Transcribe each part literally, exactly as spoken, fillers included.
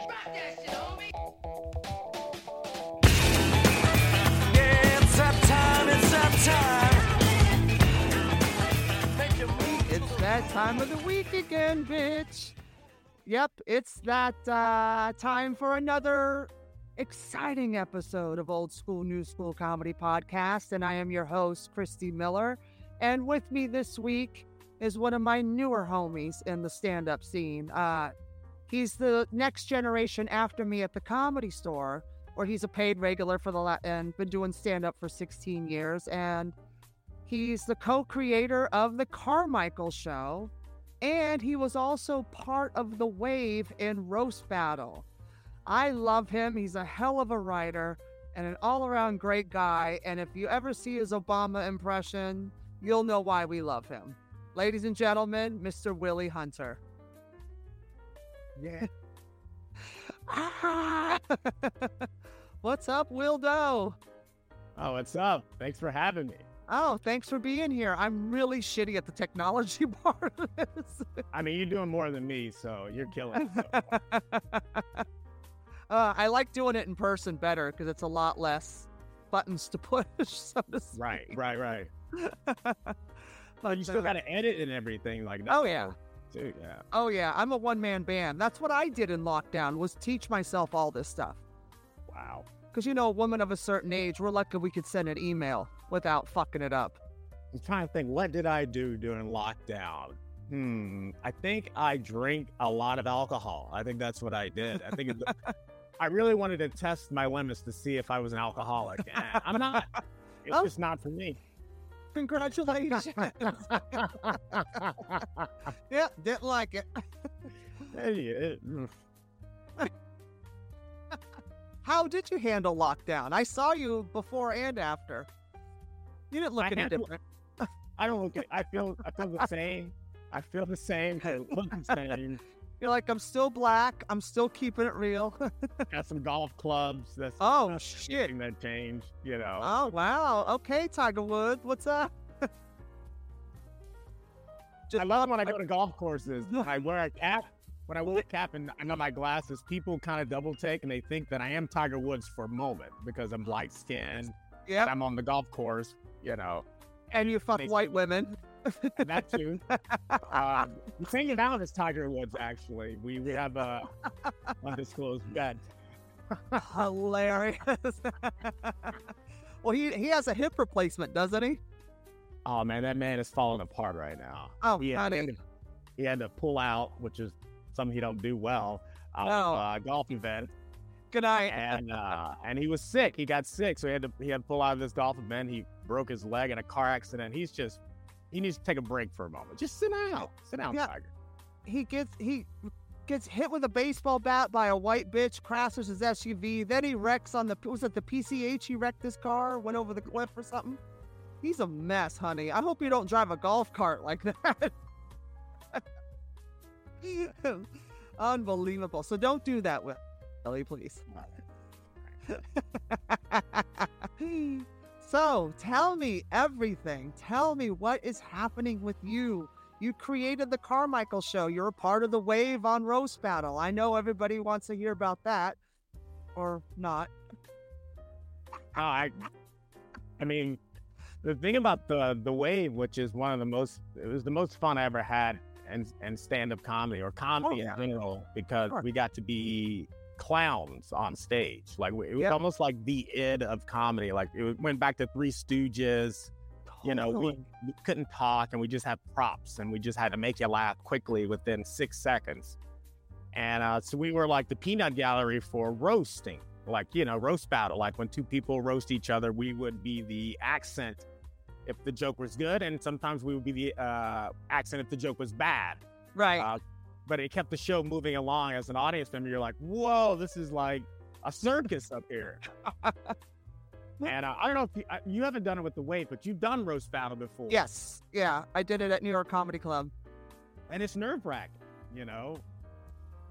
Rock that shit, homie. Yeah, it's that time, it's that time. It's that time of the week again, bitch. Yep, it's that uh, time for another exciting episode of Old School New School Comedy Podcast. And I am your host, Christy Miller. And with me this week is one of my newer homies in the stand-up scene. Uh, he's the next generation after me at the Comedy Store, where he's a paid regular for the la- and been doing stand-up for sixteen years. And he's the co-creator of The Carmichael Show. And he was also part of The Wave in Roast Battle. I love him. He's a hell of a writer and an all-around great guy. And if you ever see his Obama impression, you'll know why we love him. Ladies and gentlemen, Mister Willie Hunter. Yeah. Ah! What's up, Wildo? Oh, what's up? Thanks for having me. Oh, thanks for being here. I'm really shitty at the technology part of this. I mean, you're doing more than me, so you're killing it. So. uh, I like doing it in person better because it's a lot less buttons to push, so to speak. Right, right, right. But you still got to edit and everything like that. Oh, yeah. Dude, yeah. Oh, yeah. I'm a one-man band. That's what I did in lockdown was teach myself all this stuff. Wow. Because, you know, a woman of a certain age, we're lucky we could send an email without fucking it up. I'm trying to think, what did I do during lockdown? Hmm. I think I drank a lot of alcohol. I think that's what I did. I think it, I really wanted to test my limits to see if I was an alcoholic. And I'm not. It's oh. just not for me. Congratulations. Yeah, didn't like it. Hey, it. How did you handle lockdown? I saw you before and after. You didn't look I any handle, different. I don't look. I feel. I feel the same. I feel the same. I look the same. You're like, I'm still black. I'm still keeping it real. Got some golf clubs. That's oh shit. That changed. You know. Oh wow. Okay, Tiger Woods. What's up? Just, I love when I go to golf courses. I wear a cap. When I wear a cap and I know my glasses, people kind of double take and they think that I am Tiger Woods for a moment because I'm light skinned. Yeah. I'm on the golf course. You know, and you fuck white too. Women. That too. Uh, I'm hanging out as Tiger Woods. Actually, we we have a undisclosed bet. Hilarious. Well, he he has a hip replacement, doesn't he? Oh man, that man is falling apart right now. Oh, he had, to, he had to pull out, which is something he don't do well. Uh, no. uh golf event. Good night. And uh, and he was sick. He got sick, so he had to he had to pull out of this golf event. He broke his leg in a car accident. He's just, he needs to take a break for a moment. Just sit down. Sit down, yeah. Tiger. He gets he gets hit with a baseball bat by a white bitch, crashes his S U V, then he wrecks on the, was it the P C H he wrecked his car, went over the cliff or something? He's a mess, honey. I hope you don't drive a golf cart like that. Unbelievable. So don't do that with Ellie, please. So tell me everything. Tell me what is happening with you. You created The Carmichael Show. You're a part of The Wave on Roast Battle. I know everybody wants to hear about that, or not. Oh, I, I mean, the thing about the the Wave, which is one of the most, it was the most fun I ever had, and and stand-up comedy or comedy oh, yeah. in general, because sure. we got to be clowns on stage. Like it was yep. almost like the id of comedy. Like it went back to Three Stooges. Totally. You know, we, we couldn't talk and we just had props and we just had to make you laugh quickly within six seconds. And uh, so we were like the peanut gallery for roasting, like, you know, roast battle. Like when two people roast each other, we would be the accent if the joke was good. And sometimes we would be the uh, accent if the joke was bad. Right. Uh, But it kept the show moving along. As an audience member, you're like, whoa, this is like a circus up here. And uh, I don't know if you, uh, you haven't done it with The Wave, but you've done Roast Battle before. Yes. Yeah. I did it at New York Comedy Club. And it's nerve-wracking, you know?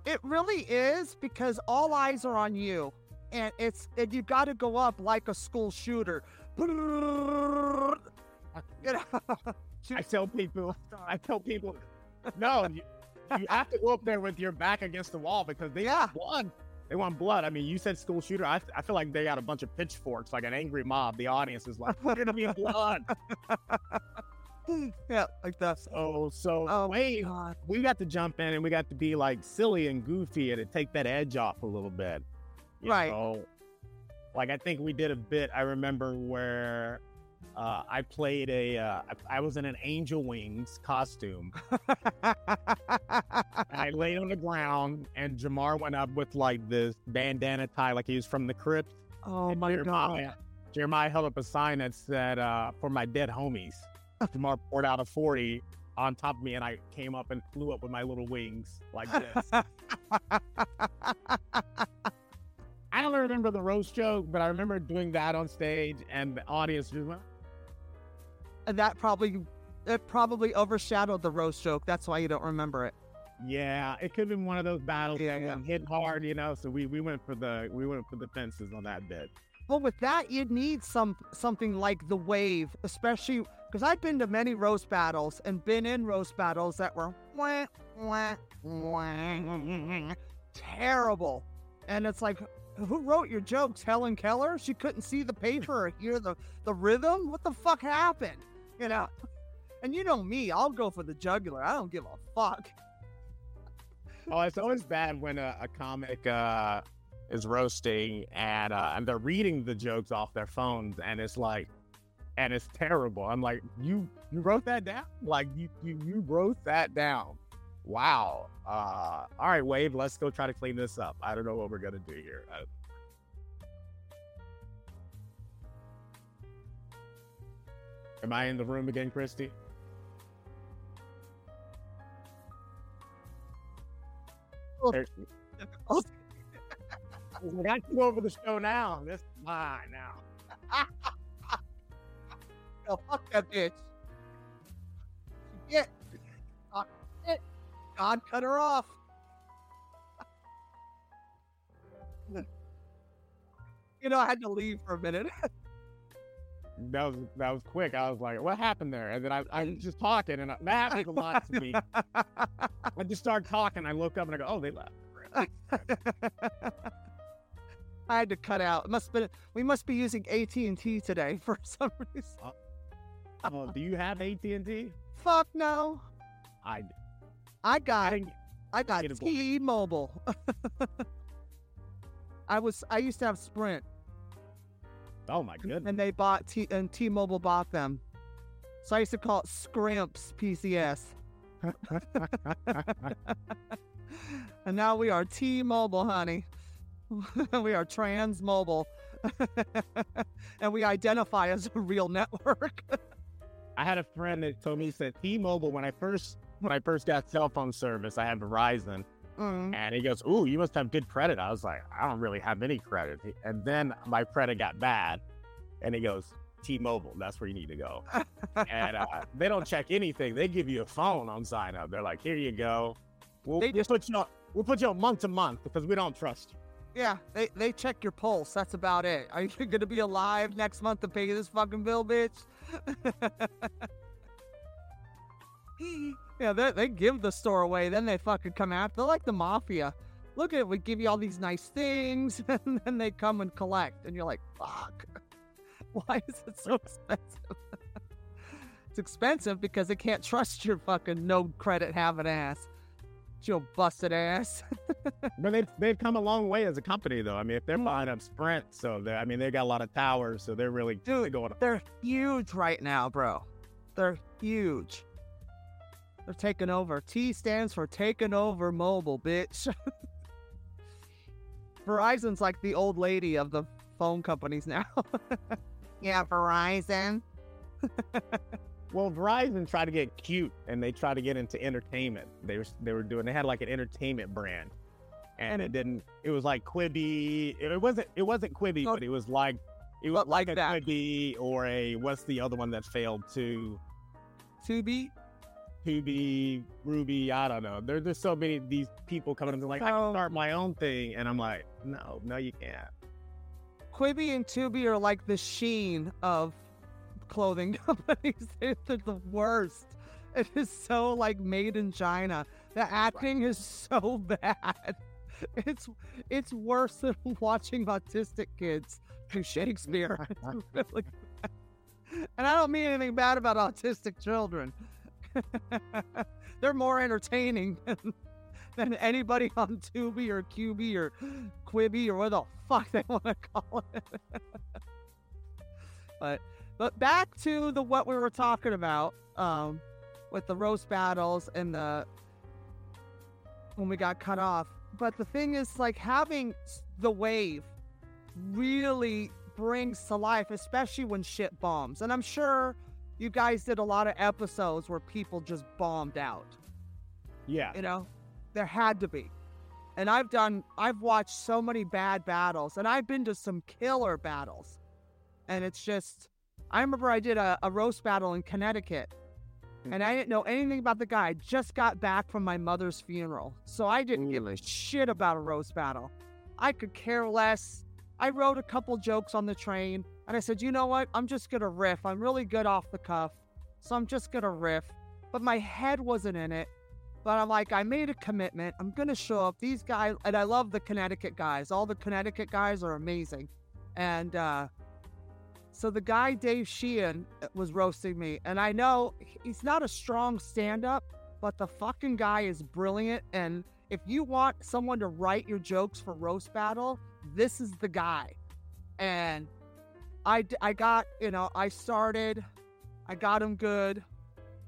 It really is, because all eyes are on you. And it's and you got to go up like a school shooter. You know? I tell people, I tell people, no, you, you have to go up there with your back against the wall because they yeah. won. They want blood. I mean, you said school shooter. I, I feel like they got a bunch of pitchforks, like an angry mob. The audience is like, "We're gonna be blood." Yeah, like that. Oh, so oh, wait, God. We got to jump in and we got to be like silly and goofy and to take that edge off a little bit, you right? know? Like I think we did a bit. I remember where uh, I played a. Uh, I, I was in an Angel Wings costume. I laid on the ground and Jamar went up with like this bandana tie, like he was from the Crypt. Oh and my Jeremiah, God! Jeremiah held up a sign that said uh, "For my dead homies." Jamar poured out a forty on top of me, and I came up and flew up with my little wings like this. I don't remember the roast joke, but I remember doing that on stage, and the audience just went. And that probably, it probably overshadowed the roast joke. That's why you don't remember it. Yeah, it could have been one of those battles. Yeah, yeah. Hit hard, you know. So we we went for the we went for the fences on that bit. Well, with that, you'd need some something like The Wave, especially because I've been to many roast battles and been in roast battles that were wah, wah, wah, terrible. And it's like, who wrote your jokes? Helen Keller? She couldn't see the paper or hear the, the rhythm? What the fuck happened? You know? And you know me, I'll go for the jugular. I don't give a fuck. Oh, it's always bad when a, a comic... Uh... is roasting and uh, and they're reading the jokes off their phones and it's like, and it's terrible. I'm like, you you wrote that down? Like you you, you wrote that down? Wow. Uh, all right, Wave. Let's go try to clean this up. I don't know what we're gonna do here. I- Am I in the room again, Christy? Oh. There- oh. I got to go over the show now. This is mine now. Oh, fuck that bitch. Shit. God, shit. God cut her off. You know, I had to leave for a minute. That was that was quick. I was like, what happened there? And then I, I was just talking, and I, that happens a lot to me. I just start talking. I look up, and I go, oh, they left. I had to cut out. It must been we must be using A T and T today for some reason. Uh, oh, do you have A T and T? Fuck no. I I got I, I got T-Mobile. I was I used to have Sprint. Oh my goodness. And they bought T and T-Mobile bought them. So I used to call it Scrimps P C S. And now we are T-Mobile, honey. We are trans-mobile. And we identify as a real network. I had a friend that told me, he said, T-Mobile, when I first when I first got cell phone service, I had Verizon. Mm. And he goes, ooh, you must have good credit. I was like, I don't really have any credit. And then my credit got bad. And he goes, T-Mobile, that's where you need to go. And uh, they don't check anything. They give you a phone on sign up. They're like, here you go. We'll, they just, we'll put you on, we'll put you on month to month because we don't trust you. Yeah, they, they check your pulse. That's about it. Are you going to be alive next month to pay this fucking bill, bitch? Yeah, they, they give the store away. Then they fucking come after. They're like the mafia. Look at it. We give you all these nice things. And then they come and collect. And you're like, fuck. Why is it so expensive? It's expensive because they can't trust your fucking no credit having ass. Your busted ass. But they've, they've come a long way as a company, though. I mean, if they're buying up Sprint, so I mean, they got a lot of towers, so they're really Dude, going up. They're huge right now, bro. They're huge. They're taking over. T stands for taking over mobile, bitch. Verizon's like the old lady of the phone companies now. Yeah, Verizon. Well, Verizon tried to get cute, and they tried to get into entertainment. They were they were doing. They had like an entertainment brand, and it didn't. It was like Quibi. It wasn't. It wasn't Quibi, but it was like it was like, like a that. Quibi or a what's the other one that failed to Tubi, Tubi, Ruby. I don't know. There, there's so many of these people coming up and like, I can start my own thing, and I'm like, no, no, you can't. Quibi and Tubi are like the Sheen of clothing companies. They're the worst. It is so like made in China. The acting right. is so bad. It's it's worse than watching autistic kids do Shakespeare. It's really bad. And I don't mean anything bad about autistic children. They're more entertaining than, than anybody on Tubi or Quibi or Quibi or what the fuck they want to call it. But but back to the what we were talking about um, with the roast battles and the when we got cut off. But the thing is, like, having The Wave really brings to life, especially when shit bombs. And I'm sure you guys did a lot of episodes where people just bombed out. Yeah. You know, there had to be. And I've done, I've watched so many bad battles, and I've been to some killer battles. And it's just, I remember I did a, a roast battle in Connecticut. And I didn't know anything about the guy. I just got back from my mother's funeral. So I didn't give a shit about a roast battle. I could care less. I wrote a couple jokes on the train. And I said, you know what? I'm just going to riff. I'm really good off the cuff. So I'm just going to riff. But my head wasn't in it. But I'm like, I made a commitment. I'm going to show up. These guys, and I love the Connecticut guys. All the Connecticut guys are amazing. And, uh, So the guy, Dave Sheehan, was roasting me. And I know he's not a strong stand-up, but the fucking guy is brilliant. And if you want someone to write your jokes for roast battle, this is the guy. And I, I got, you know, I started. I got him good.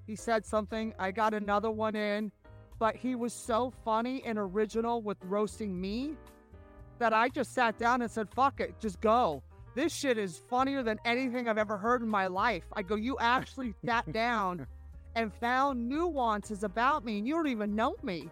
He said something. I got another one in. But he was so funny and original with roasting me that I just sat down and said, fuck it, just go. This shit is funnier than anything I've ever heard in my life. I go, you actually sat down and found nuances about me, and you don't even know me.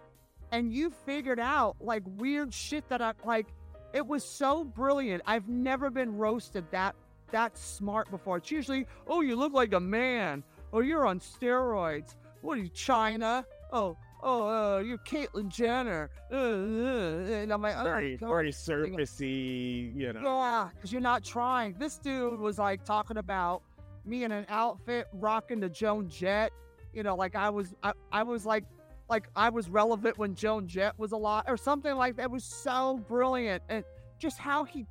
And you figured out, like, weird shit that I, like, it was so brilliant. I've never been roasted that that smart before. It's usually, oh, you look like a man. Oh, you're on steroids. What are you, China? Oh, oh, uh, you're Caitlyn Jenner. Uh, uh, and I'm like, oh, very, very surfacey, you know. Yeah, because you're not trying. This dude was like talking about me in an outfit, rocking the Joan Jett. You know, like I was, I, I was like, like I was relevant when Joan Jett was alive, or something like that. It was so brilliant, and just how he,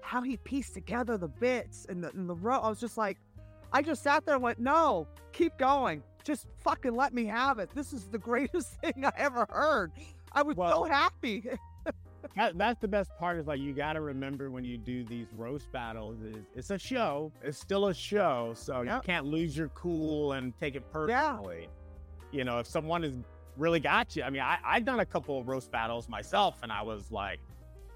how he pieced together the bits and the and the row. I was just like, I just sat there and went, no, keep going. Just fucking let me have it. This is the greatest thing I ever heard. I was well, so happy. that, that's the best part is, like, you got to remember when you do these roast battles is it's a show. It's still a show. So yep. You can't lose your cool and take it personally. Yeah. You know, if someone has really got you. I mean, I, I've done a couple of roast battles myself, and I was like,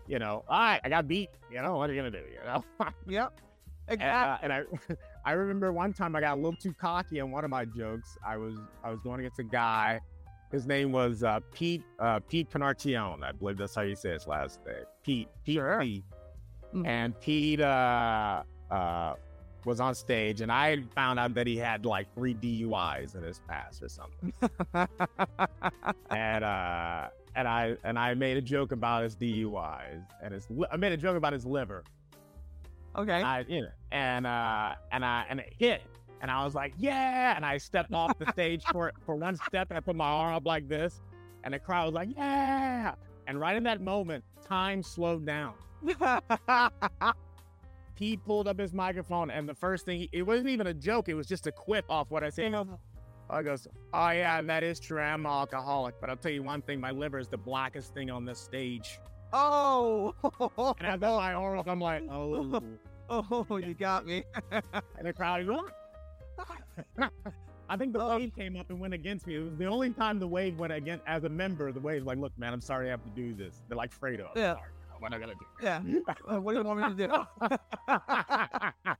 you know, all right, I got beat. You know, what are you going to do? You know? Yep. Exactly. And, uh, and I... I remember one time I got a little too cocky on one of my jokes. I was I was going against a guy. His name was uh, Pete uh, Pete Canartione. I believe that's how you say his last name. Pete Pete. Sure. Pete. Mm-hmm. And Pete uh, uh, was on stage, and I found out that he had like three D U Is in his past or something. and uh, and I and I made a joke about his D U Is, and his I made a joke about his liver. Okay. I, you know, and uh, and I and it hit, and I was like, yeah. And I stepped off the stage for for one step, and I put my arm up like this, and the crowd was like, yeah. And right in that moment, time slowed down. He pulled up his microphone, and the first thing he, it wasn't even a joke; it was just a quip off what I said. I goes, oh yeah, that is true. I'm an alcoholic, but I'll tell you one thing: my liver is the blackest thing on this stage. Oh, and I know I almost, I'm like, oh, oh, you got me. And the crowd, I think the oh. Wave came up and went against me. It was the only time the Wave went against as a member. The Wave was like, look, man, I'm sorry I have to do this. They're like, Fredo, I'm yeah. sorry. What am I going to do? Yeah. What do you want me to do?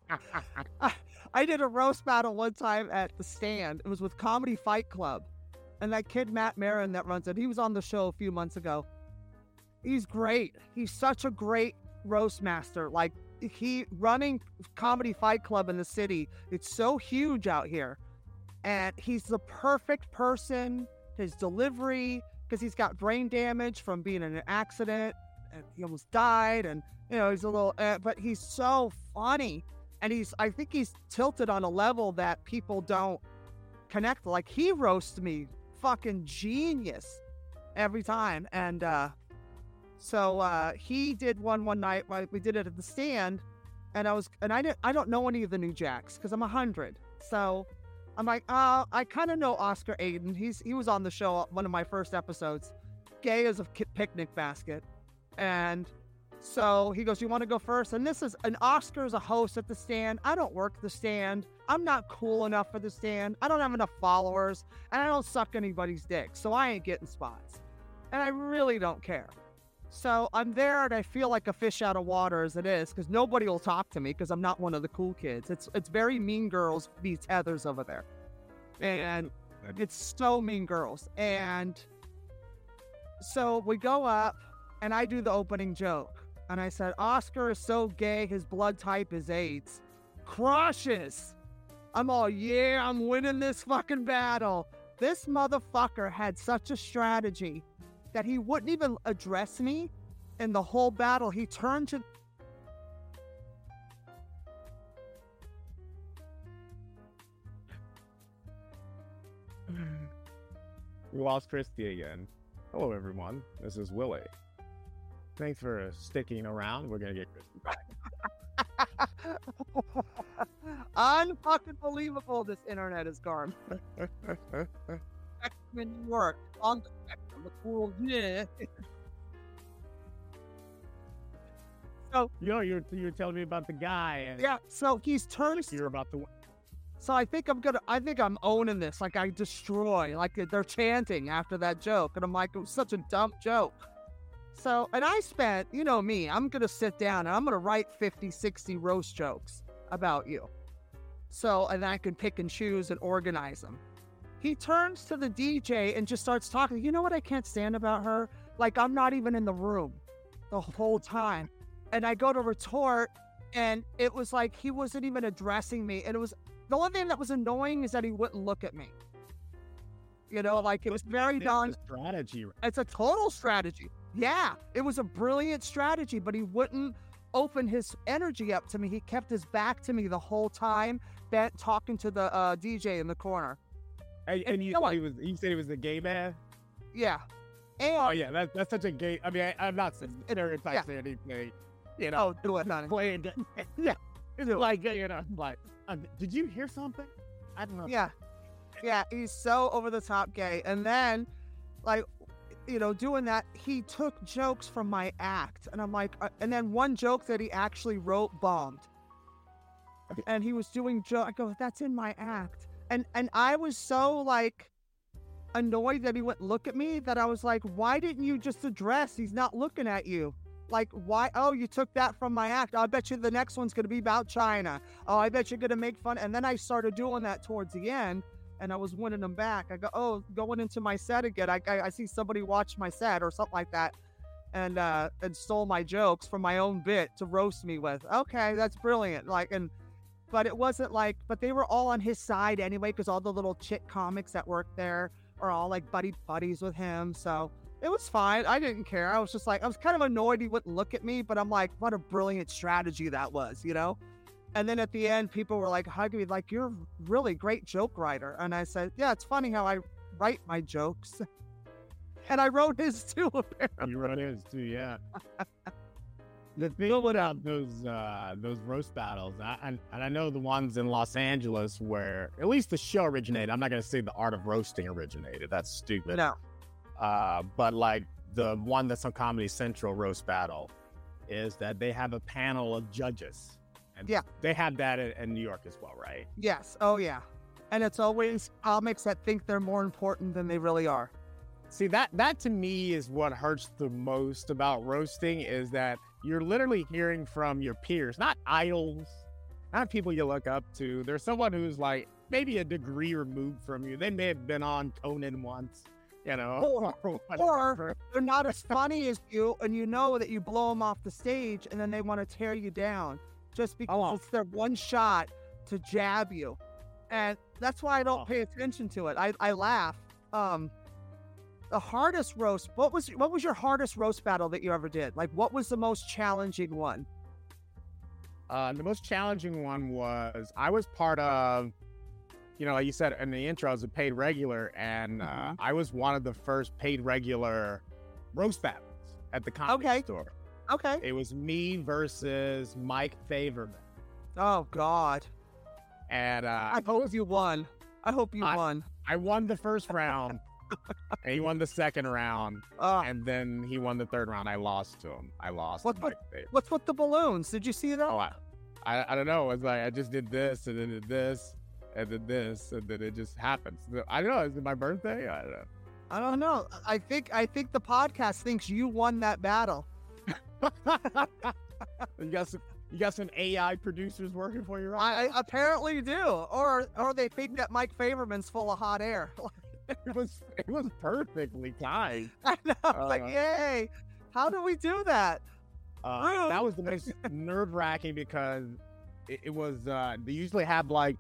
I, I did a roast battle one time at The Stand. It was with Comedy Fight Club. And that kid, Matt Marin, that runs it, he was on the show a few months ago. He's great. He's such a great roast master. Like, he running Comedy Fight Club in the city. It's so huge out here. And he's the perfect person. His delivery, because he's got brain damage from being in an accident. And he almost died. And, you know, he's a little, uh, but he's so funny. And he's, I think he's tilted on a level that people don't connect. Like, he roasts me fucking genius every time. And uh, so uh, he did one one night. We did it at the Stand, and I was and I didn't I don't know any of the new jacks because I'm a hundred. So I'm like, uh, I kind of know Oscar Aiden. He's he was on the show, one of my first episodes. Gay as a picnic basket, and so he goes, "You want to go first?" And this is an Oscar's a host at the Stand. I don't work the Stand. I'm not cool enough for the Stand. I don't have enough followers, and I don't suck anybody's dick, so I ain't getting spots. And I really don't care. So I'm there, and I feel like a fish out of water as it is, because nobody will talk to me because I'm not one of the cool kids. It's it's very Mean Girls meets Heathers over there, and it's so Mean Girls. And so we go up, and I do the opening joke. And I said, Oscar is so gay, his blood type is AIDS. Crushes. I'm all, yeah, I'm winning this fucking battle. This motherfucker had such a strategy that he wouldn't even address me in the whole battle. He turned to... We lost Christy again. Hello, everyone. This is Willie. Thanks for sticking around. We're going to get Christy back. Unfucking believable this internet is, Garm. Spectrum work on the spectrum. The cool, yeah. So, yo, you're you're telling me about the guy. And yeah. So he's turned. You're about to. So I think I'm gonna. I think I'm owning this. Like I destroy. Like they're chanting after that joke, and I'm like, it was such a dumb joke. So, and I spent, you know me, I'm going to sit down and I'm going to write fifty, sixty roast jokes about you. So, and I can pick and choose and organize them. He turns to the D J and just starts talking. You know what I can't stand about her? Like, I'm not even in the room the whole time. And I go to retort, and it was like he wasn't even addressing me. And it was, the only thing that was annoying is that he wouldn't look at me. You know, like it was very done. It's a strategy. It's a total strategy. Yeah, it was a brilliant strategy, but he wouldn't open his energy up to me. He kept his back to me the whole time, bent talking to the uh, D J in the corner. And, and, and you, you know he was, you said he was a gay man? Yeah. And, oh, yeah, that, that's such a gay... I mean, I, I'm not stereotyping yeah. anything, you know. Oh, do it, honey. Playing, yeah. It's like, you know, like, uh, did you hear something? I don't know. Yeah. Yeah, he's so over-the-top gay. And then, like... you know, doing that, he took jokes from my act. And I'm like, uh, and then one joke that he actually wrote bombed. Okay. And he was doing jokes. I go, that's in my act. And and I was so, like, annoyed that he wouldn't look at me that I was like, why didn't you just address he's not looking at you? Like, why? Oh, you took that from my act. I bet you the next one's going to be about China. Oh, I bet you're going to make fun. And then I started doing that towards the end. And I was winning them back. I go, oh, going into my set again. I, I I see somebody watched my set or something like that, and uh and stole my jokes from my own bit to roast me with. Okay, that's brilliant. Like, and but it wasn't like, but they were all on his side anyway because all the little chick comics that worked there are all like buddy buddies with him. So it was fine. I didn't care. I was just like, I was kind of annoyed he wouldn't look at me, but I'm like, what a brilliant strategy that was, you know. And then at the end, people were like hugging me, like, you're a really great joke writer. And I said, yeah, it's funny how I write my jokes. And I wrote his too, apparently. You wrote his too, yeah. The thing about those uh, those roast battles, I, I, and I know the ones in Los Angeles where at least the show originated. I'm not going to say the art of roasting originated. That's stupid. No. Uh, but like the one that's on Comedy Central, Roast Battle, is that they have a panel of judges. And yeah, they had that in, in New York as well, right? Yes. Oh, yeah. And it's always comics that think they're more important than they really are. See, that that to me is what hurts the most about roasting, is that you're literally hearing from your peers, not idols, not people you look up to. There's someone who's like maybe a degree removed from you. They may have been on Conan once, you know. Or, or they're not as funny as you, and you know that you blow them off the stage, and then they want to tear you down. Just because oh. it's their one shot to jab you. And that's why I don't oh. pay attention to it. I, I laugh. Um, the hardest roast, what was what was your hardest roast battle that you ever did? Like, what was the most challenging one? Uh, the most challenging one was, I was part of you know, like you said in the intro, I was a paid regular, and mm-hmm. uh, I was one of the first paid regular roast battles at the Comedy okay. Store. Okay. It was me versus Mike Faverman. Oh, God. And uh, I hope you won. I hope you I, won. I won the first round, and he won the second round, uh, and then he won the third round. I lost to him. I lost. What, what, what's with the balloons? Did you see that? Oh, I, I, I don't know. It's like I just did this, and then did this, and then this, and then it just happens. I don't know. Is it my birthday? I don't know. I don't know. I think I think the podcast thinks you won that battle. You got some. You got some A I producers working for you, right? I apparently do, or or they think that Mike Faverman's full of hot air. it was it was perfectly timed. I know. I was uh, like, yay! How do we do that? Uh, that was the most nerve wracking because it, it was. Uh, they usually have like,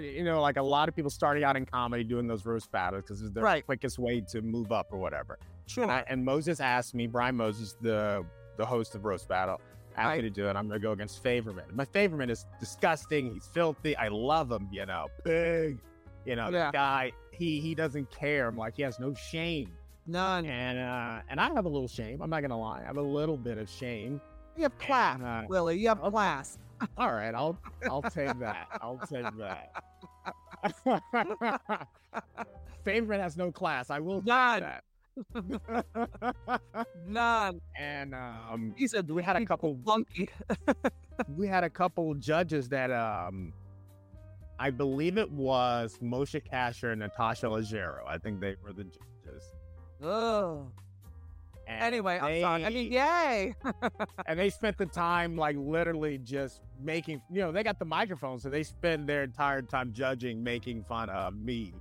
you know, like a lot of people starting out in comedy doing those roast battles because it's the right. quickest way to move up or whatever. Sure. And, I, and Moses asked me, Brian Moses, the the host of Roast Battle. Happy to do it. I'm going to go against Faverman. My Faverman is disgusting. He's filthy. I love him, you know. Big, you know, yeah. guy. He he doesn't care. I'm like, he has no shame. None. And uh, and I have a little shame. I'm not going to lie. I have a little bit of shame. You have class, uh, Willie. You have I'll, class. All right. I'll, I'll take that. I'll take that. Faverman has no class. I will None. Take that. None. And um, he said we had a couple funky. we had a couple judges that um, I believe it was Moshe Kasher and Natasha Leggero. I think they were the judges. Oh. Anyway, they, I'm sorry. I mean, yay! And they spent the time like literally just making. You know, they got the microphone, so they spend their entire time judging, making fun of me.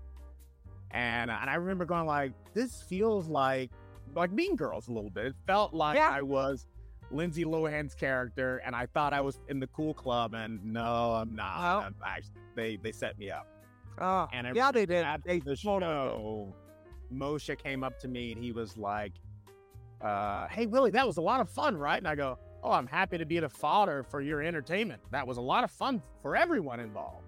And and I remember going like, this feels like like Mean Girls a little bit. It felt like yeah. I was Lindsay Lohan's character, and I thought I was in the cool club, and no, I'm not. Oh. I'm actually, they they set me up. Oh, and I yeah, they did. They the show, Moshe came up to me, and he was like, uh, "Hey Willie, that was a lot of fun, right?" And I go, "Oh, I'm happy to be the fodder for your entertainment. That was a lot of fun for everyone involved."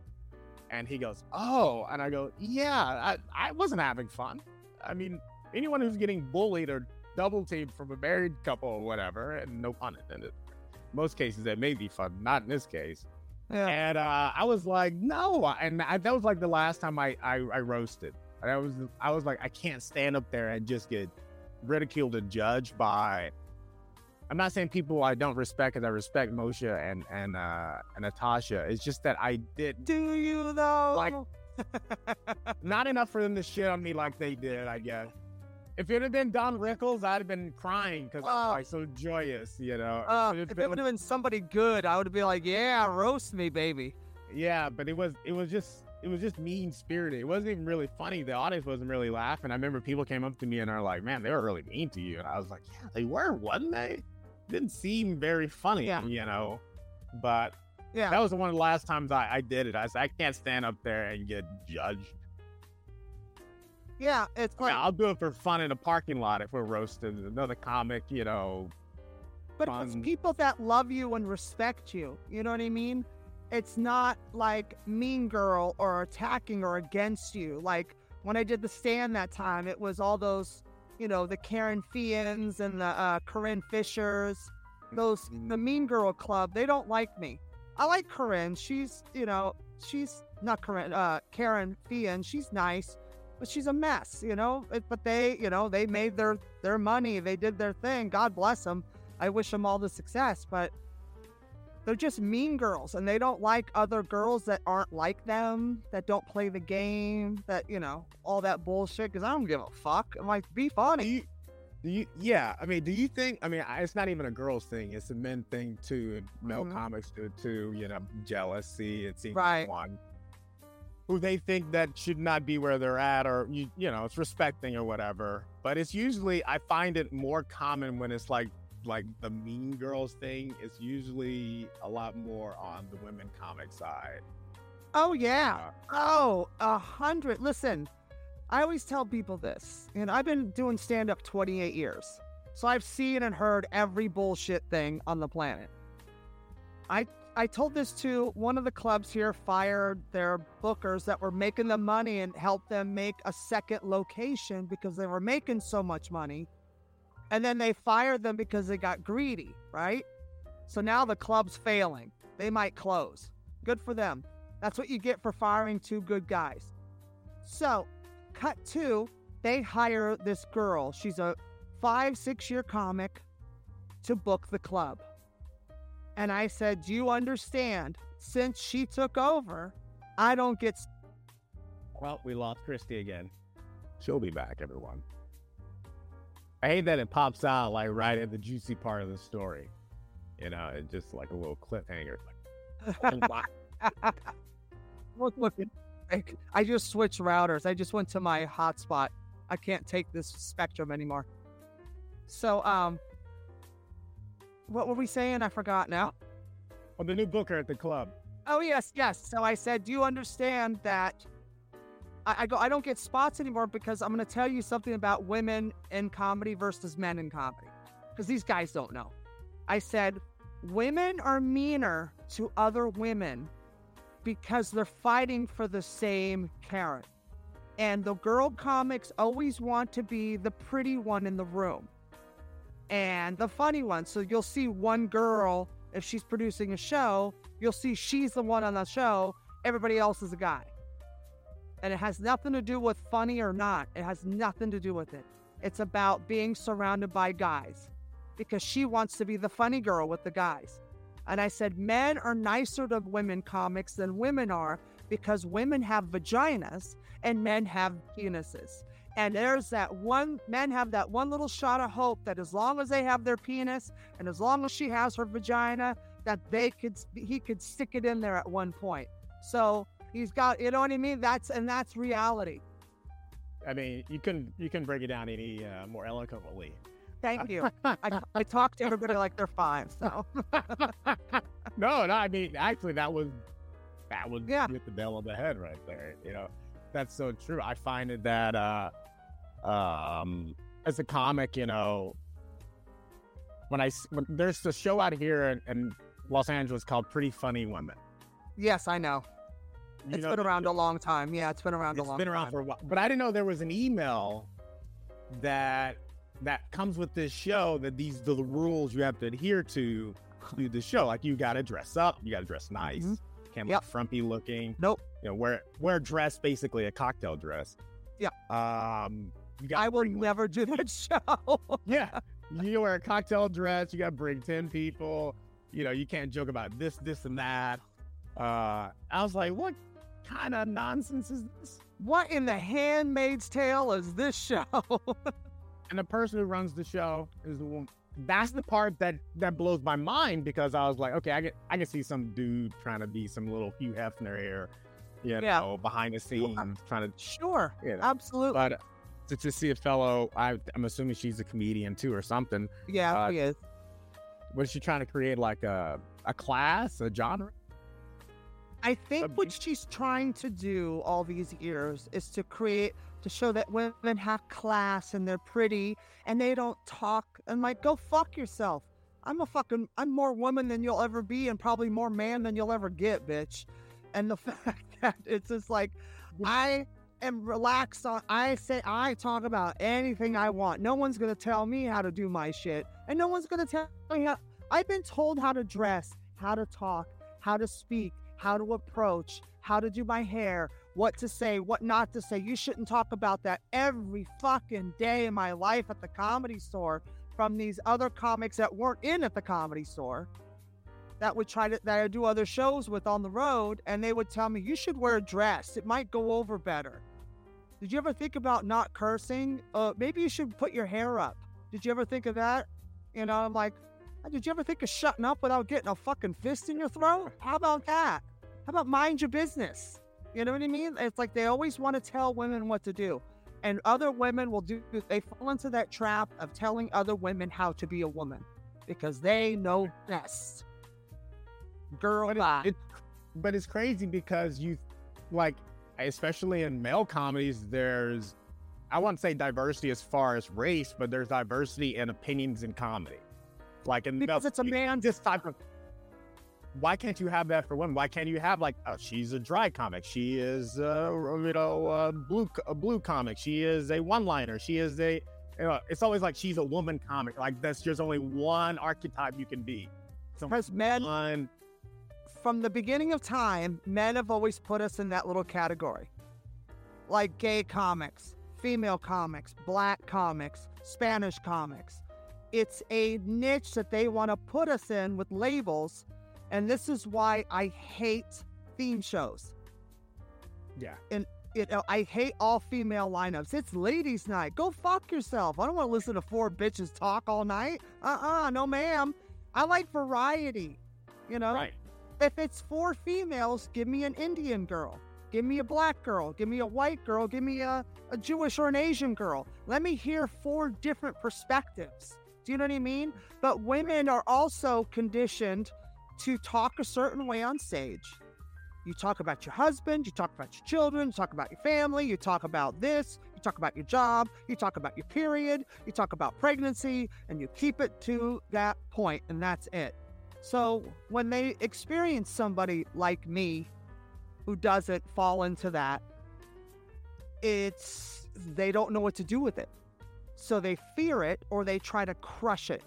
And he goes, oh, and I go, yeah, I, I wasn't having fun. I mean, anyone who's getting bullied or double teamed from a married couple or whatever, and no pun intended, most cases that may be fun, not in this case. Yeah. And uh, I was like, no. And I, that was like the last time I, I, I roasted. And I was, I was like, I can't stand up there and just get ridiculed and judged by, I'm not saying people I don't respect because I respect Moshe and and uh, and Natasha. It's just that I did. Do you though? Like, not enough for them to shit on me like they did, I guess. If it had been Don Rickles, I'd have been crying because uh, I'm so joyous, you know. Uh, if been, it would have been somebody good, I would have been like, yeah, roast me, baby. Yeah, but it was it was just it was just mean spirited. It wasn't even really funny. The audience wasn't really laughing. I remember people came up to me and are like, man, they were really mean to you, and I was like, yeah, they were, wasn't they? Didn't seem very funny, yeah. you know, but yeah. that was one of the last times I, I did it. I said, I can't stand up there and get judged. Yeah, it's like, yeah, I'll do it for fun in a parking lot if we're roasting another comic, you know. But fun. It's people that love you and respect you. You know what I mean? It's not like Mean Girl or attacking or against you. Like when I did The Stand that time, it was all those, you know, the Karen Fians and the uh, Corinne Fishers, those, the Mean Girl Club, they don't like me. I like Corinne. She's, you know, she's not Corinne, uh, Karen Fian. She's nice, but she's a mess, you know, it, but they, you know, they made their, their money. They did their thing. God bless them. I wish them all the success, but they're just mean girls and they don't like other girls that aren't like them, that don't play the game, that, you know, all that bullshit. Cause I don't give a fuck. I'm like, be funny. Do you, do you, yeah. I mean, do you think, I mean, it's not even a girls thing. It's a men thing too. Male mm-hmm. comics do too, you know, jealousy. It seems right. one who they think that should not be where they're at or, you, you know, it's respecting or whatever, but it's usually, I find it more common when it's like, like the mean girls thing is usually a lot more on the women comic side. Oh yeah. Uh, oh, a hundred. Listen, I always tell people this, and I've been doing stand-up twenty-eight years. So I've seen and heard every bullshit thing on the planet. I, I told this to one of the clubs here, fired their bookers that were making the money and helped them make a second location because they were making so much money. And then they fired them because they got greedy, right? So now the club's failing. They might close. Good for them. That's what you get for firing two good guys. So cut two, they hire this girl. She's a five, six year comic to book the club. And I said, do you understand? Since she took over, I don't get... Well, we lost Christy again. She'll be back, everyone. I hate that it pops out like right at the juicy part of the story. You know, it's just like a little cliffhanger. Like, look, look, I just switched routers. I just went to my hotspot. I can't take this Spectrum anymore. So, um, what were we saying? I forgot now. Well, the new booker at the club. Oh, yes, yes. So I said, do you understand that I, I go, I don't get spots anymore because I'm going to tell you something about women in comedy versus men in comedy because these guys don't know. I said, women are meaner to other women because they're fighting for the same carrot. And the girl comics always want to be the pretty one in the room and the funny one. So you'll see one girl, if she's producing a show, you'll see she's the one on the show. Everybody else is a guy. And it has nothing to do with funny or not. It has nothing to do with it. It's about being surrounded by guys because she wants to be the funny girl with the guys. And I said, men are nicer to women comics than women are because women have vaginas and men have penises. And there's that one, men have that one little shot of hope that as long as they have their penis and as long as she has her vagina, that they could, he could stick it in there at one point. So he's got, you know what I mean? That's, and that's reality. I mean, you can, you can break it down any uh, more eloquently. Thank you. I, I talk to everybody like they're five, so. no, no, I mean, actually, that was, that was yeah. Hit the nail on the head right there. You know, that's so true. I find it that uh, um, as a comic, you know, when I, when there's a show out here in, in Los Angeles called Pretty Funny Women. Yes, I know. You it's know, been around a long time. Yeah, it's been around a long time. It's been around time. for a while. But I didn't know there was an email that... that comes with this show that these the rules you have to adhere to do the show. Like you gotta dress up, you gotta dress nice, mm-hmm. can't yep. look frumpy looking. Nope. You know, wear wear a dress, basically a cocktail dress. Yeah. Um, you got I will never do that show. yeah. You wear a cocktail dress. You gotta bring ten people. You know, you can't joke about this, this, and that. Uh, I was like, what kind of nonsense is this? What in the Handmaid's Tale is this show? And the person who runs the show is the one. That's the part that, that blows my mind because I was like, okay, I can, I can see some dude trying to be some little Hugh Hefner here, you yeah. know, behind the scenes well, trying to. Sure, you know. Absolutely. But uh, to, to see a fellow, I, I'm assuming she's a comedian too or something. Yeah, uh, she is. Was she trying to create like a, a class, a genre? I think a, what she's trying to do all these years is to create... to show that women have class and they're pretty and they don't talk. And like, go fuck yourself. I'm a fucking, I'm more woman than you'll ever be and probably more man than you'll ever get, bitch. And the fact that it's just like, I am relaxed on, I say, I talk about anything I want. No one's going to tell me how to do my shit. And no one's going to tell me how, I've been told how to dress, how to talk, how to speak, how to approach, how to do my hair, what to say, what not to say. You shouldn't talk about that every fucking day in my life at the Comedy Store from these other comics that weren't in at the Comedy Store that would try to, that I do other shows with on the road. And they would tell me, you should wear a dress. It might go over better. Did you ever think about not cursing? Uh, maybe you should put your hair up. Did you ever think of that? You know, I'm like, did you ever think of shutting up without getting a fucking fist in your throat? How about that? How about mind your business? You know what I mean? It's like they always want to tell women what to do. And other women will do, they fall into that trap of telling other women how to be a woman because they know best. Girl, but, it, it, but it's crazy because you, like, especially in male comedies, there's, I wouldn't say diversity as far as race, but there's diversity in opinions in comedy. Like, in because male, it's a man. This type of. why can't you have that for women? Why can't you have like, oh, she's a dry comic. She is a, you know, a blue, a blue comic. She is a one-liner. She is a, you know, it's always like she's a woman comic. Like that's just only one archetype you can be. So because men, um, from the beginning of time, men have always put us in that little category. Like gay comics, female comics, black comics, Spanish comics. It's a niche that they want to put us in with labels. And this is why I hate theme shows. Yeah. And it, I hate all female lineups. It's ladies' night. Go fuck yourself. I don't want to listen to four bitches talk all night. Uh-uh. No, ma'am. I like variety. You know? Right. If it's four females, give me an Indian girl. Give me a black girl. Give me a white girl. Give me a, a Jewish or an Asian girl. Let me hear four different perspectives. Do you know what I mean? But women are also conditioned to talk a certain way on stage. You talk about your husband, you talk about your children, you talk about your family, you talk about this, you talk about your job, you talk about your period, you talk about pregnancy, and you keep it to that point, and that's it. So when they experience somebody like me who doesn't fall into that, it's they don't know what to do with it. So they fear it or they try to crush it.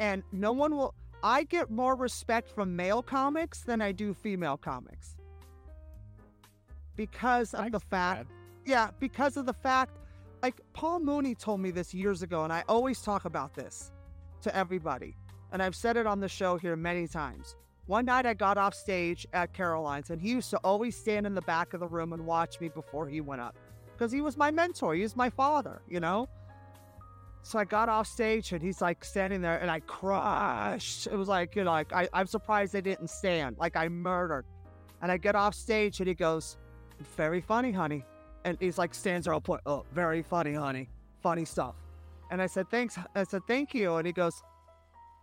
And no one will... I get more respect from male comics than I do female comics. Because of Thanks, the fact... Dad. Yeah, because of the fact... Like, Paul Mooney told me this years ago, and I always talk about this to everybody. And I've said it on the show here many times. One night I got off stage at Caroline's, and he used to always stand in the back of the room and watch me before he went up. Because he was my mentor. He was my father, you know? So I got off stage and he's like standing there and I crushed. It was like, you know, like I, I'm surprised they didn't stand. Like I murdered. And I get off stage and he goes, very funny, honey. And he's like, stands there all point. Oh, very funny, honey. Funny stuff. And I said, thanks. I said, thank you. And he goes,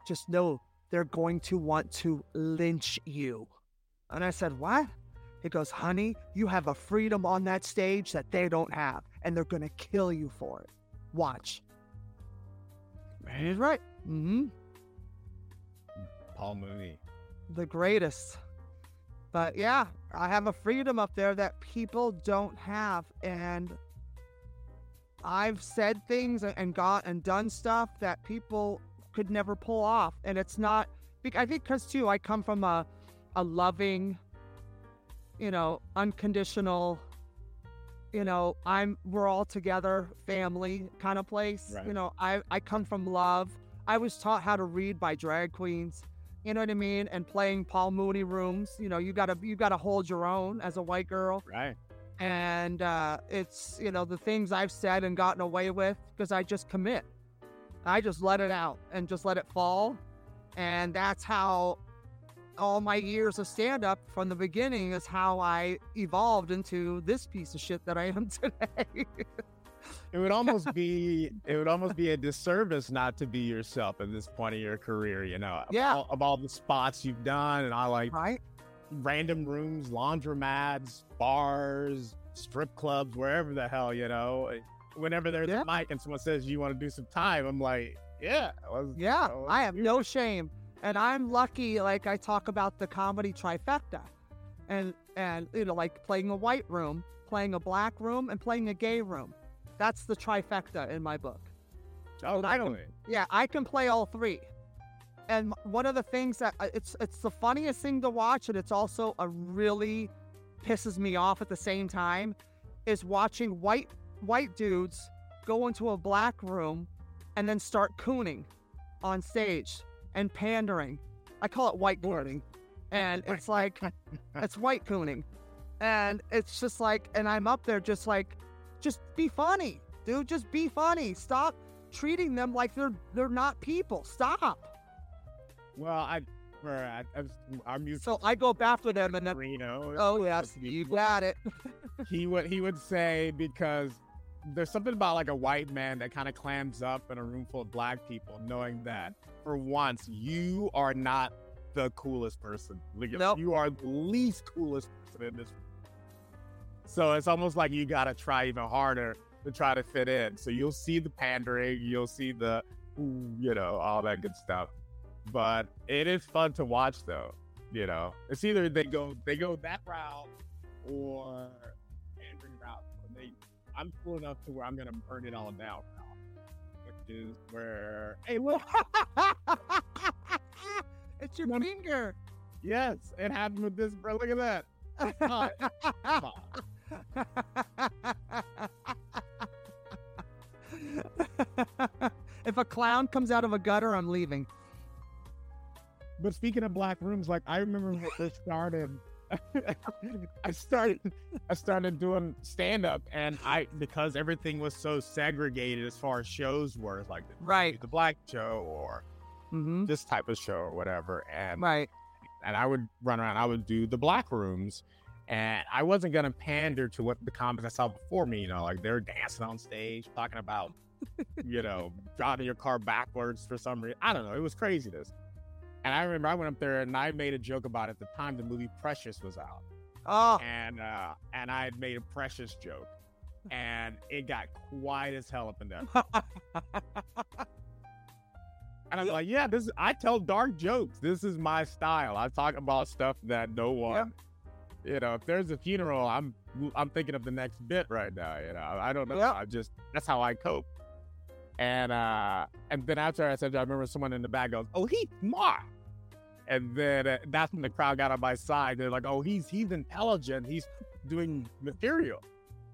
just know they're going to want to lynch you. And I said, what? He goes, honey, you have a freedom on that stage that they don't have. And they're going to kill you for it. Watch. He's right. Mm-hmm. Paul Mooney. The greatest. But yeah, I have a freedom up there that people don't have. And I've said things and got and done stuff that people could never pull off. And it's not, I think because too, I come from a, a loving, you know, unconditional, you know, I'm, we're all together, family kind of place. Right. You know, I, I come from love. I was taught how to read by drag queens, you know what I mean? And playing Paul Mooney rooms, you know, you gotta, you gotta hold your own as a white girl. Right. And, uh, it's, you know, the things I've said and gotten away with because I just commit, I just let it out and just let it fall. And that's how all my years of stand-up from the beginning is how I evolved into this piece of shit that I am today. It would almost be it would almost be a disservice not to be yourself at this point of your career, you know. Yeah. Of all, of all the spots you've done and I like right? Random rooms, laundromats, bars, strip clubs, wherever the hell, you know. Whenever there's yeah. a mic and someone says you want to do some time, I'm like, yeah. Let's, yeah, let's I have no it. shame. And I'm lucky, like I talk about the comedy trifecta and, and, you know, like playing a white room, playing a black room and playing a gay room. That's the trifecta in my book. Oh, I don't. Yeah, I can play all three. And one of the things that it's, it's the funniest thing to watch. And it's also a really pisses me off at the same time is watching white, white dudes go into a black room and then start cooning on stage. And pandering. I call it whiteboarding. And it's like, it's white cooning. And it's just like, and I'm up there just like, just be funny, dude. Just be funny. Stop treating them like they're they're not people. Stop. Well, I, I, I our music. So I go after them and then. Reno, oh, yes. You got it. he would He would say, because there's something about like a white man that kind of clams up in a room full of black people, knowing that. For once, you are not the coolest person. Nope. You are the least coolest person in this room. So it's almost like you got to try even harder to try to fit in. So you'll see the pandering, you'll see the, you know, all that good stuff. But it is fun to watch, though. You know, it's either they go they go that route or Andrew route. They, I'm cool enough to where I'm gonna burn it all down, which is where hey look, it's your finger. Yes, it happened with this bro. Look at that. Hot. Hot. If a clown comes out of a gutter, I'm leaving. But speaking of black rooms, like I remember when this started, I started, I started doing stand up, and I because everything was so segregated as far as shows were, like right. the black show or mm-hmm. this type of show or whatever, and right, and I would run around, I would do the black rooms. And I wasn't going to pander to what the comics I saw before me, you know, like they're dancing on stage, talking about, you know, driving your car backwards for some reason. I don't know. It was craziness. And I remember I went up there and I made a joke about it. At the time the movie Precious was out. Oh. And, uh, and I had made a Precious joke. And it got quiet as hell up in there. And I'm like, yeah, this is, I tell dark jokes. This is my style. I talk about stuff that no one... Yeah. You know, if there's a funeral, I'm I'm thinking of the next bit right now. You know, I don't know. Yep. I just that's how I cope. And uh, and then after I said, I remember someone in the back goes, "Oh, he's smart." And then uh, that's when the crowd got on my side. They're like, "Oh, he's he's intelligent. He's doing material.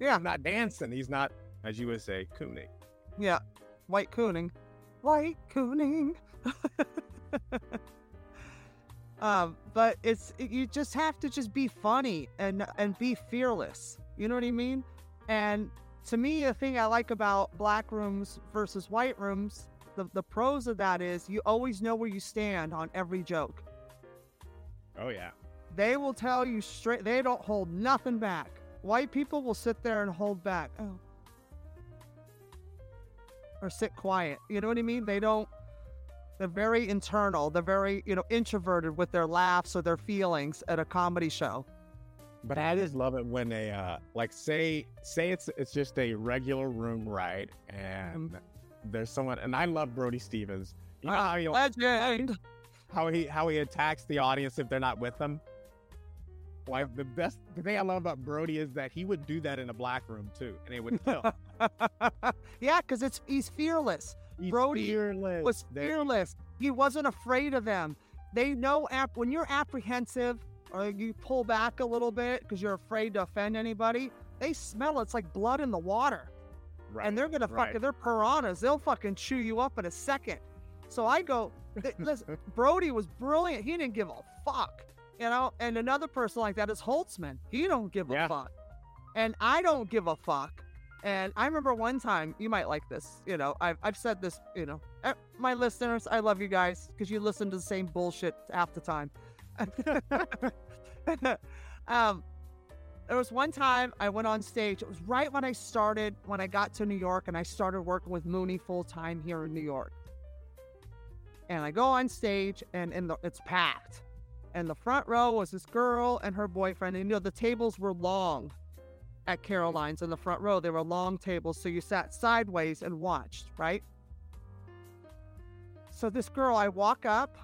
Yeah, I'm not dancing. He's not, as you would say, cooning." Yeah, white cooning, white cooning. Um, but it's, you just have to just be funny and, and be fearless. You know what I mean? And to me, the thing I like about black rooms versus white rooms, the, the pros of that is you always know where you stand on every joke. Oh yeah. They will tell you straight. They don't hold nothing back. White people will sit there and hold back. Oh. Or sit quiet. You know what I mean? They don't. They're very internal. They're very, you know, introverted with their laughs or their feelings at a comedy show. But I just love it when they, uh, like, say say it's it's just a regular room, right? And there's someone, and I love Brody Stevens. You know how he, legend. How he how he attacks the audience if they're not with him. Like the best the thing I love about Brody is that he would do that in a black room too, and it would kill. Yeah, because it's he's fearless. He's Brody fearless. was fearless. They're... He wasn't afraid of them. They know ap- when you're apprehensive or you pull back a little bit because you're afraid to offend anybody, they smell it. It's like blood in the water. Right. And they're going to fuck right. They're piranhas. They'll fucking chew you up in a second. So I go, listen, Brody was brilliant. He didn't give a fuck. You know, and another person like that is Holtzman. He don't give yeah. a fuck. And I don't give a fuck. And I remember one time, you might like this, you know, I've, I've said this, you know, my listeners, I love you guys because you listen to the same bullshit half the time. um, there was one time I went on stage. It was right when I started, when I got to New York and I started working with Mooney full time here in New York. And I go on stage and in the, it's packed. And the front row was this girl and her boyfriend. And, you know, the tables were long. At Caroline's in the front row, there were long tables, so you sat sideways and watched, right? So this girl, I walk up,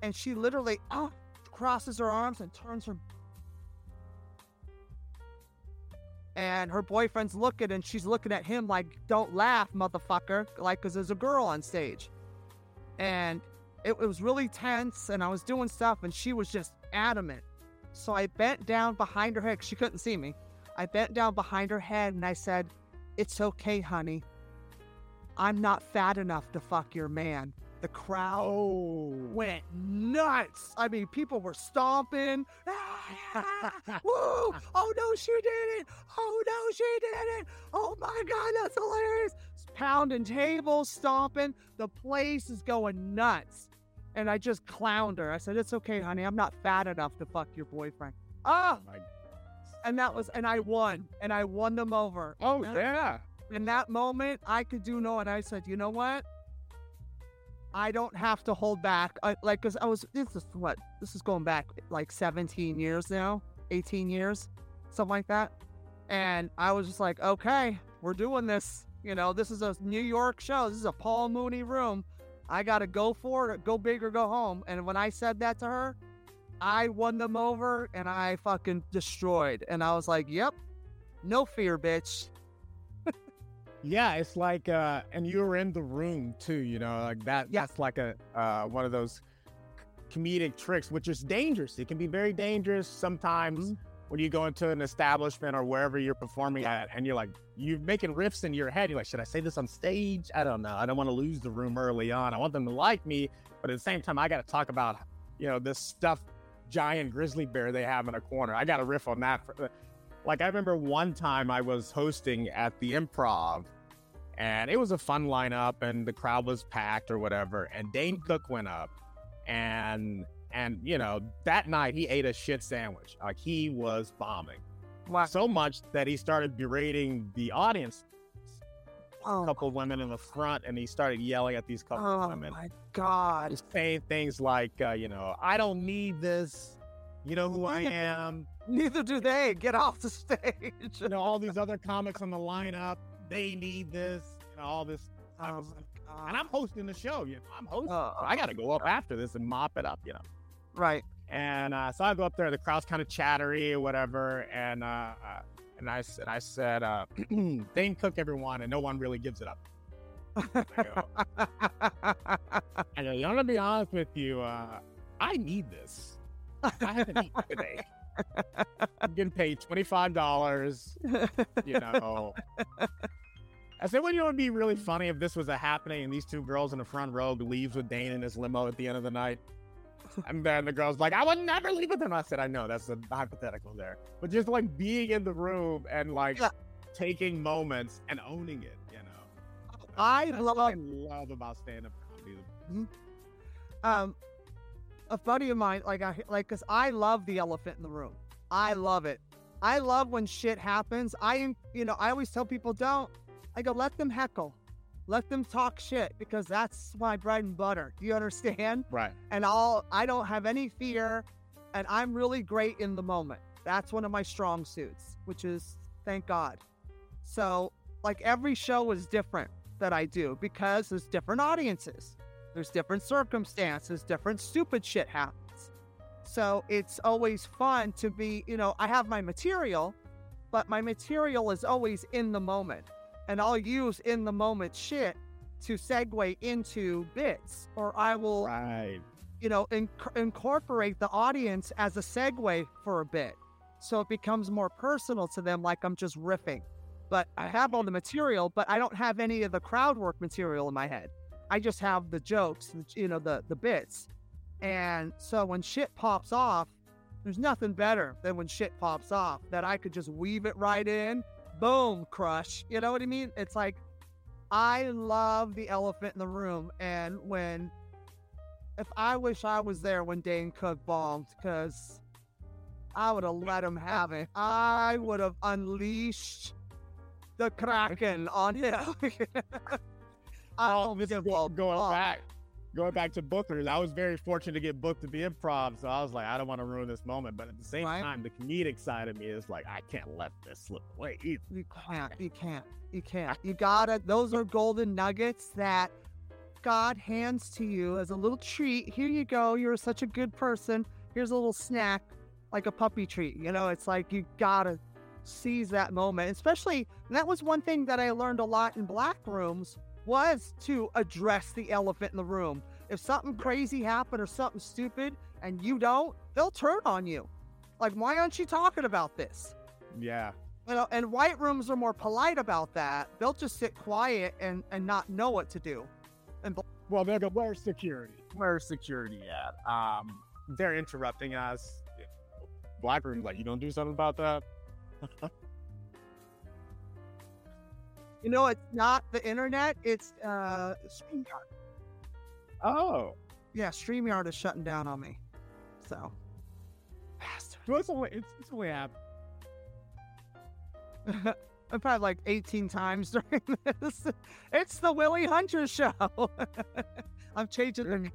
and she literally oh, crosses her arms and turns her, and her boyfriend's looking, and she's looking at him like, "Don't laugh, motherfucker!" Like, because there's a girl on stage, and it, it was really tense, and I was doing stuff, and she was just adamant. So I bent down behind her head, 'cause she couldn't see me. I bent down behind her head and I said, "It's okay, honey. I'm not fat enough to fuck your man." The crowd oh. went nuts. I mean, people were stomping. Ah, yeah. Woo! Oh no, she did it. Oh no, she did it. Oh my God, that's hilarious. It's pounding tables, stomping. The place is going nuts. And I just clowned her. I said, "It's okay, honey. I'm not fat enough to fuck your boyfriend." Oh, oh and that was, and I won, and I won them over. Oh and yeah. In that moment, I could do no, and I said, "You know what? I don't have to hold back." I, like, cause I was. This is what. This is going back like seventeen years now, eighteen years, something like that. And I was just like, "Okay, we're doing this. You know, this is a New York show. This is a Paul Mooney room. I got to go for it, go big or go home." And when I said that to her, I won them over and I fucking destroyed. And I was like, yep, no fear, bitch. Yeah, it's like, uh, and you were in the room too, you know, like that. Yeah. That's like a uh, one of those comedic tricks, which is dangerous. It can be very dangerous sometimes mm-hmm. when you go into an establishment or wherever you're performing at, and you're like, you're making riffs in your head. You're like, should I say this on stage? I don't know. I don't want to lose the room early on. I want them to like me, but at the same time, I got to talk about, you know, this stuffed giant grizzly bear they have in a corner. I got to riff on that. For, like, I remember one time I was hosting at the Improv, and it was a fun lineup, and the crowd was packed or whatever. And Dane Cook went up, and and you know, that night he ate a shit sandwich. Like, he was bombing. Wow. So much that he started berating the audience. Oh. A couple of women in the front, and he started yelling at these couple oh of women. Oh my God. Just saying things like, uh, you know, I don't need this. You know who I am. Neither do they. Get off the stage. You know, all these other comics on the lineup, they need this. You know, all this. Oh, and I'm hosting the show. You know, I'm hosting. Uh, I got to go up after this and mop it up, you know. Right. And uh, so I go up there. The crowd's kind of chattery or whatever. And uh, and I, and I said, uh, Dane Cook, everyone, and no one really gives it up. And I go, I go, you know, to be honest with you, uh, I need this. I haven't eaten today. I'm getting paid twenty-five dollars, you know. I said, well, you know, it'd be really funny if this was a happening and these two girls in the front row leaves with Dane in his limo at the end of the night. And then the girl's like, I would never leave with him. I said, I know, that's a hypothetical there. But just like being in the room and like yeah. taking moments and owning it, you know. That's I love I love about stand-up comedy. Mm-hmm. Um A buddy of mine, like, I, like, cause I love the elephant in the room. I love it. I love when shit happens. I, you know, I always tell people, don't, I go, let them heckle, let them talk shit, because that's my bread and butter. Do you understand? Right. And I'll, I don't have any fear, and I'm really great in the moment. That's one of my strong suits, which is, thank God. So like every show is different that I do, because there's different audiences. There's different circumstances, different stupid shit happens. So it's always fun to be, you know, I have my material, but my material is always in the moment. And I'll use in the moment shit to segue into bits, or I will, right. you know, in- incorporate the audience as a segue for a bit. So it becomes more personal to them, like I'm just riffing. But I have all the material, but I don't have any of the crowd work material in my head. I just have the jokes, you know, the, the bits. And so when shit pops off, there's nothing better than when shit pops off that I could just weave it right in. Boom, crush. You know what I mean? It's like, I love the elephant in the room. And when, if I wish I was there when Dane Cook bombed, because I would have let him have it. I would have unleashed the Kraken on him. Oh, this is going back, going back to bookers. I was very fortunate to get booked to be Improv, so I was like, I don't want to ruin this moment. But at the same right? time, the comedic side of me is like, I can't let this slip away either. You can't, you can't, you can't. You gotta. Those are golden nuggets that God hands to you as a little treat. Here you go. You're such a good person. Here's a little snack, like a puppy treat. You know, it's like you gotta seize that moment. Especially, and that was one thing that I learned a lot in black rooms. Was to address the elephant in the room. If something crazy happened or something stupid and you don't, they'll turn on you. Like, why aren't you talking about this? Yeah. You know, and white rooms are more polite about that. They'll just sit quiet and, and not know what to do. And well, they'll go, where's security? Where's security at? Um, they're interrupting us. Black room, like, you don't do something about that? You know, it's not the internet. It's uh, StreamYard. Oh. Yeah, StreamYard is shutting down on me. So. Bastard. Well, it's only, it's, it's only happened. I'm probably like eighteen times during this. It's the Willie Hunter show. I'm changing the.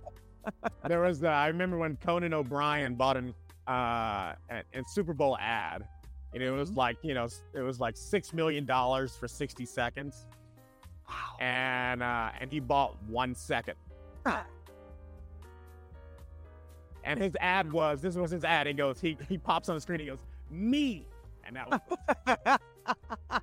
There was the, I remember when Conan O'Brien bought an uh, a, a Super Bowl ad. And it was like, you know, it was like six million dollars for sixty seconds. Wow. And, uh, and he bought one second. Ah. And his ad was, this was his ad, and goes, he he pops on the screen, he goes, me. And that was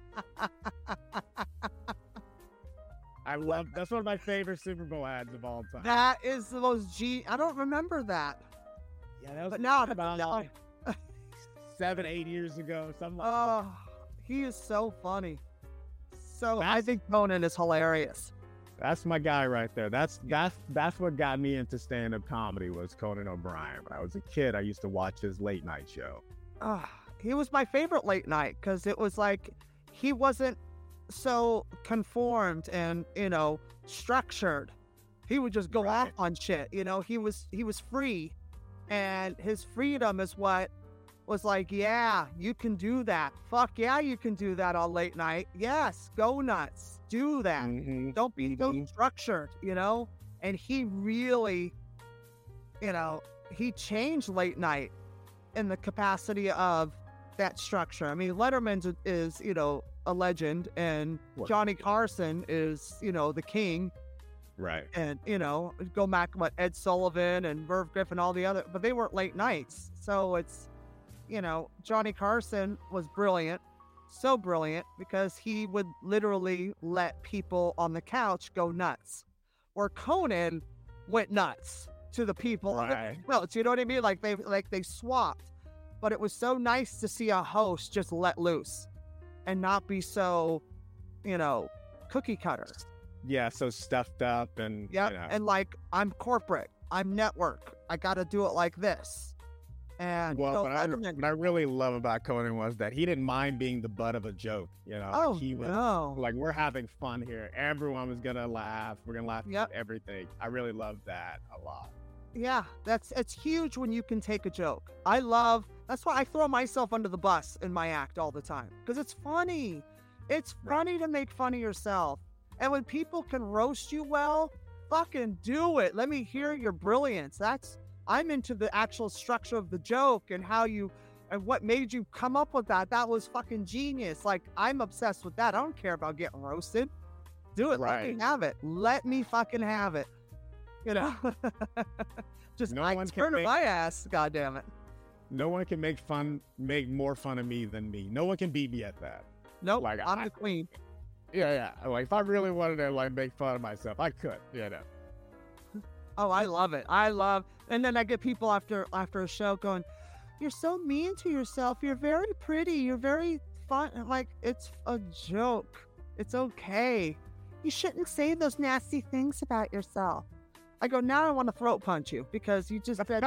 I love, that's one of my favorite Super Bowl ads of all time. That is the most G, I don't remember that. Yeah, that was but now, about now. Like seven, eight years ago. Something like oh, that. He is so funny. So that's, I think Conan is hilarious. That's my guy right there. That's that's that's what got me into stand-up comedy was Conan O'Brien. When I was a kid, I used to watch his late night show. Uh, he was my favorite late night because it was like he wasn't so conformed and, you know, structured. He would just go right. off on shit. You know, he was he was free, and his freedom is what was like, yeah, you can do that. Fuck yeah, you can do that all late night. Yes, go nuts. Do that. Mm-hmm. Don't be mm-hmm. so structured, you know? And he really, you know, he changed late night in the capacity of that structure. I mean, Letterman is, you know, a legend, and what? Johnny Carson is, you know, the king. Right. And, you know, go back to Ed Sullivan and Merv Griffin, all the other, but they weren't late nights. So it's, you know, Johnny Carson was brilliant, so brilliant, because he would literally let people on the couch go nuts. Or Conan went nuts to the people. Right. Well, you know what I mean? Like they like they swapped. But it was so nice to see a host just let loose and not be so, you know, cookie cutter. Yeah, so stuffed up and yeah, you know. And like I'm corporate, I'm network, I got to do it like this. And well, so what, I, what I really love about Conan was that he didn't mind being the butt of a joke. You know, oh, he was no. like, we're having fun here. Everyone was going to laugh. We're going to laugh yep. at everything. I really love that a lot. Yeah, that's it's huge when you can take a joke. I love that's why I throw myself under the bus in my act all the time, because it's funny. It's funny right. to make fun of yourself. And when people can roast you, well, fucking do it. Let me hear your brilliance. That's I'm into the actual structure of the joke and how you and what made you come up with that. That was fucking genius. Like, I'm obsessed with that. I don't care about getting roasted. Do it. Right. Let me have it. Let me fucking have it. You know, just no I one turn to my ass. God damn it. No one can make fun, make more fun of me than me. No one can beat me at that. Nope. Like, I'm I, the queen. Yeah. Yeah. Like if I really wanted to like make fun of myself, I could, you know. Oh, I love it. I love, and then I get people after after a show going, "You're so mean to yourself. You're very pretty. You're very fun." I'm like, it's a joke. It's okay. You shouldn't say those nasty things about yourself. I go, now I want to throat punch you because you just said,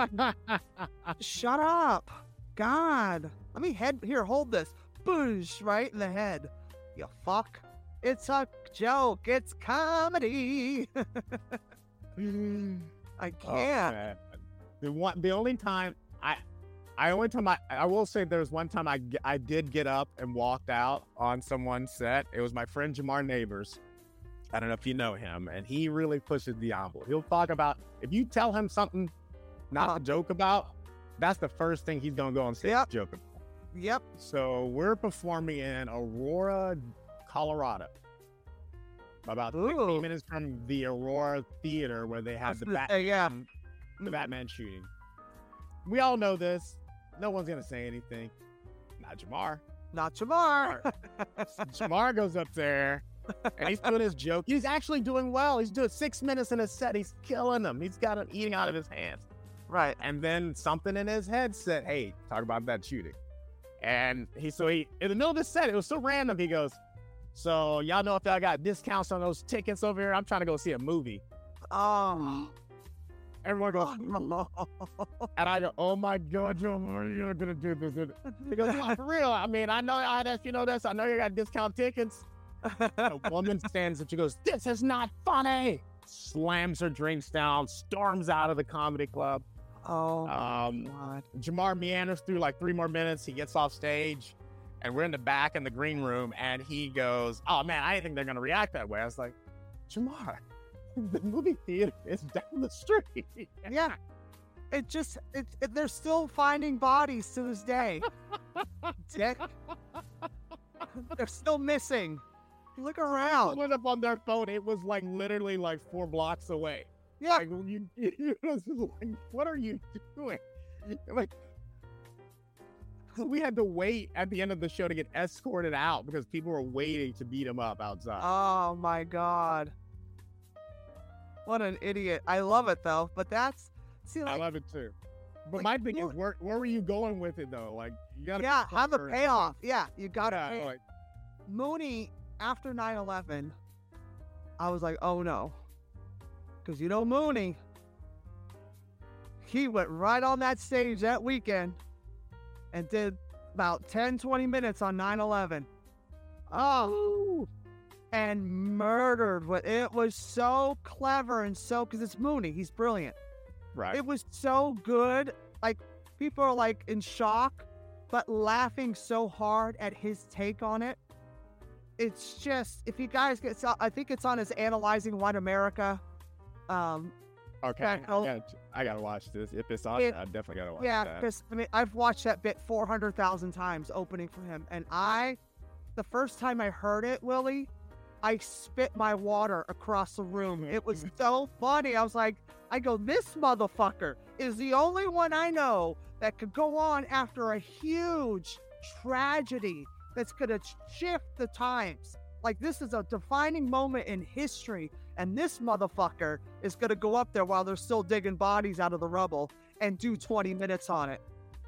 "Shut up, God." Let me head here. Hold this, boosh, right in the head. You fuck. It's a joke. It's comedy. I can't. Oh, the one, the only time I, I only time I, I will say there was one time I, I did get up and walked out on someone's set. It was my friend Jamar Neighbors. I don't know if you know him, and he really pushes the envelope. He'll talk about if you tell him something not uh, to joke about, that's the first thing he's gonna go on stage yep. joking. Yep. So we're performing in Aurora, Colorado. About fifteen minutes from the Aurora Theater where they have the, Bat- say, yeah. the Batman shooting. We all know this. No one's going to say anything. Not Jamar. Not Jamar. Jamar goes up there, and he's doing his joke. He's actually doing well. He's doing six minutes in a set. He's killing them. He's got him eating out of his hands. Right. And then something in his head said, hey, talk about that shooting. And he, so he, in the middle of the set, it was so random, he goes, so y'all know if y'all got discounts on those tickets over here, I'm trying to go see a movie. Oh. Everyone goes, oh, and I go, oh my God, Jamar, you're going to do this. He goes, no, for real. I mean, I know I that's, you know this. I know you got discount tickets. A woman stands up. She goes, this is not funny. Slams her drinks down, storms out of the comedy club. Oh, um, God. Jamar meanders through like three more minutes. He gets off stage. And we're in the back in the green room, and he goes, oh, man, I didn't think they're going to react that way. I was like, Jamar, the movie theater is down the street. Yeah. It just, it, it, they're still finding bodies to this day. Dick. They're still missing. Look around. They went up on their phone. It was like literally like four blocks away. Yeah, like, well, you, you know, like, what are you doing? Like, we had to wait at the end of the show to get escorted out because people were waiting to beat him up outside. Oh my God. What an idiot. I love it though, but that's, see, like, I love it too. But like, my thing is, where where were you going with it though? Like, you gotta yeah, have a payoff. Yeah, you gotta yeah, pay. Like, Mooney, after nine eleven, I was like, oh no, because you know Mooney, he went right on that stage that weekend and did about ten, twenty minutes on nine eleven. Oh, and murdered what it was so clever and so, because it's Mooney, he's brilliant. Right. It was so good. Like, people are like in shock, but laughing so hard at his take on it. It's just, if you guys get, so I think it's on his Analyzing White America. Um, okay. Channel. I gotta, I gotta watch this. If it's on, it, I definitely gotta watch yeah, that. Yeah, because I mean, I've watched that bit four hundred thousand times opening for him. And I, the first time I heard it, Willie, I spit my water across the room. It was so funny. I was like, I go, this motherfucker is the only one I know that could go on after a huge tragedy that's going to shift the times. Like, this is a defining moment in history, and this motherfucker is going to go up there while they're still digging bodies out of the rubble and do twenty minutes on it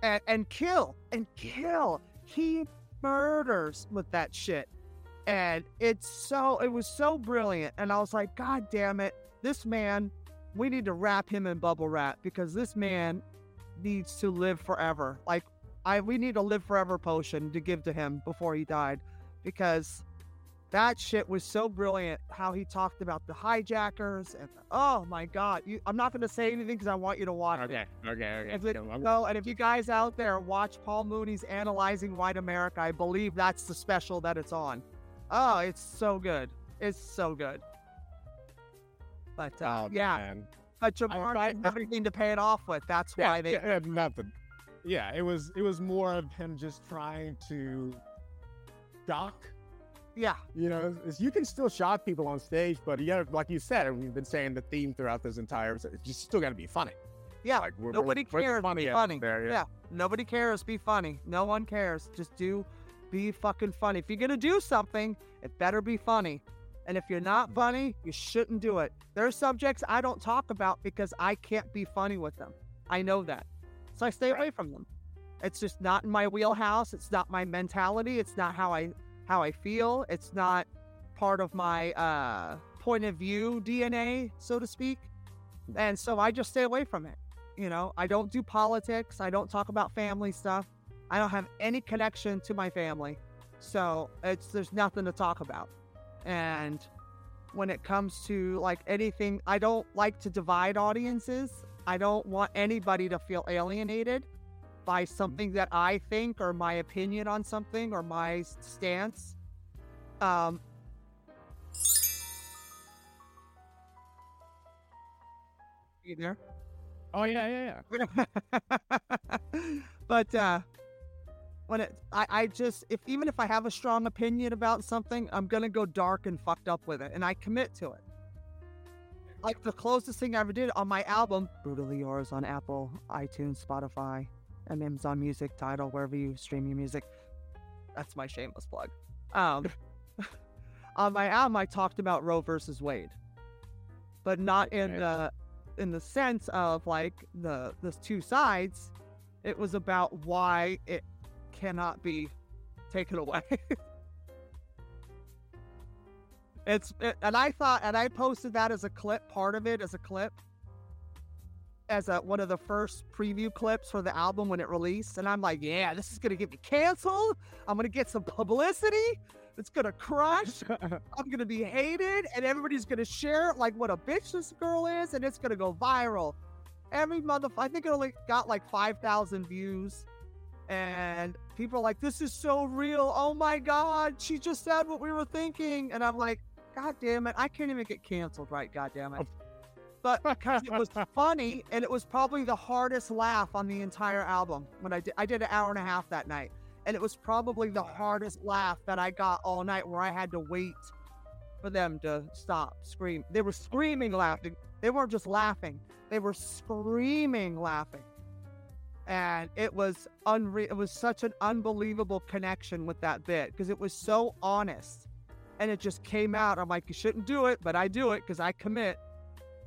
and, and kill and kill. He murders with that shit. And it's so, it was so brilliant. And I was like, God damn it, this man, we need to wrap him in bubble wrap because this man needs to live forever. Like, I, we need a live forever potion to give to him before he died, because that shit was so brilliant. How he talked about the hijackers and the, oh my God, you, I'm not going to say anything because I want you to watch okay, it. Okay, okay, okay. It, so, and if you guys out there watch Paul Mooney's Analyzing White America, I believe that's the special that it's on. Oh, it's so good. It's so good. But uh, oh, yeah, man. But Jamar didn't have anything to pay it off with. That's yeah, why they yeah, had nothing. Yeah, it was it was more of him just trying to shock. Yeah, you know, you can still shock people on stage, but you gotta, like you said, and we've been saying the theme throughout this entire, it's just still got to be funny. Yeah, like, we're, nobody we're, cares. We're funny, be funny. There, yeah. yeah, nobody cares. Be funny. No one cares. Just do. Be fucking funny. If you're gonna do something, it better be funny. And if you're not funny, you shouldn't do it. There are subjects I don't talk about because I can't be funny with them. I know that. So I stay away from them. It's just not in my wheelhouse. It's not my mentality. It's not how I how I feel. It's not part of my uh, point of view D N A, so to speak. And so I just stay away from it. You know, I don't do politics. I don't talk about family stuff. I don't have any connection to my family, so it's there's nothing to talk about. And when it comes to like anything, I don't like to divide audiences. I don't want anybody to feel alienated by something that I think or my opinion on something or my stance. Um, you there? Oh yeah, yeah, yeah. But uh. When it, I, I just, if even if I have a strong opinion about something, I'm going to go dark and fucked up with it. And I commit to it. Like the closest thing I ever did on my album, Brutally Yours on Apple, iTunes, Spotify, and Amazon Music, Tidal, wherever you stream your music. That's my shameless plug. Um, on my album, I talked about Roe versus Wade, but not in the, in the sense of like the, the two sides. It was about why it cannot be taken away. it's it, and I thought, and I posted that as a clip, part of it as a clip, as a one of the first preview clips for the album when it released. And I'm like, yeah, this is gonna get me canceled. I'm gonna get some publicity. It's gonna crush. I'm gonna be hated, and everybody's gonna share like what a bitch this girl is, and it's gonna go viral. Every motherfucker. I think it only got like five thousand views. And people are like, this is so real. Oh my God, she just said what we were thinking. And I'm like, God damn it. I can't even get canceled, right? God damn it. But because it was funny, and it was probably the hardest laugh on the entire album. When I did, I did an hour and a half that night. And it was probably the hardest laugh that I got all night, where I had to wait for them to stop scream. They were screaming laughing. They weren't just laughing. They were screaming laughing. And it was unre- it was such an unbelievable connection with that bit because it was so honest. And it just came out. I'm like, you shouldn't do it, but I do it because I commit.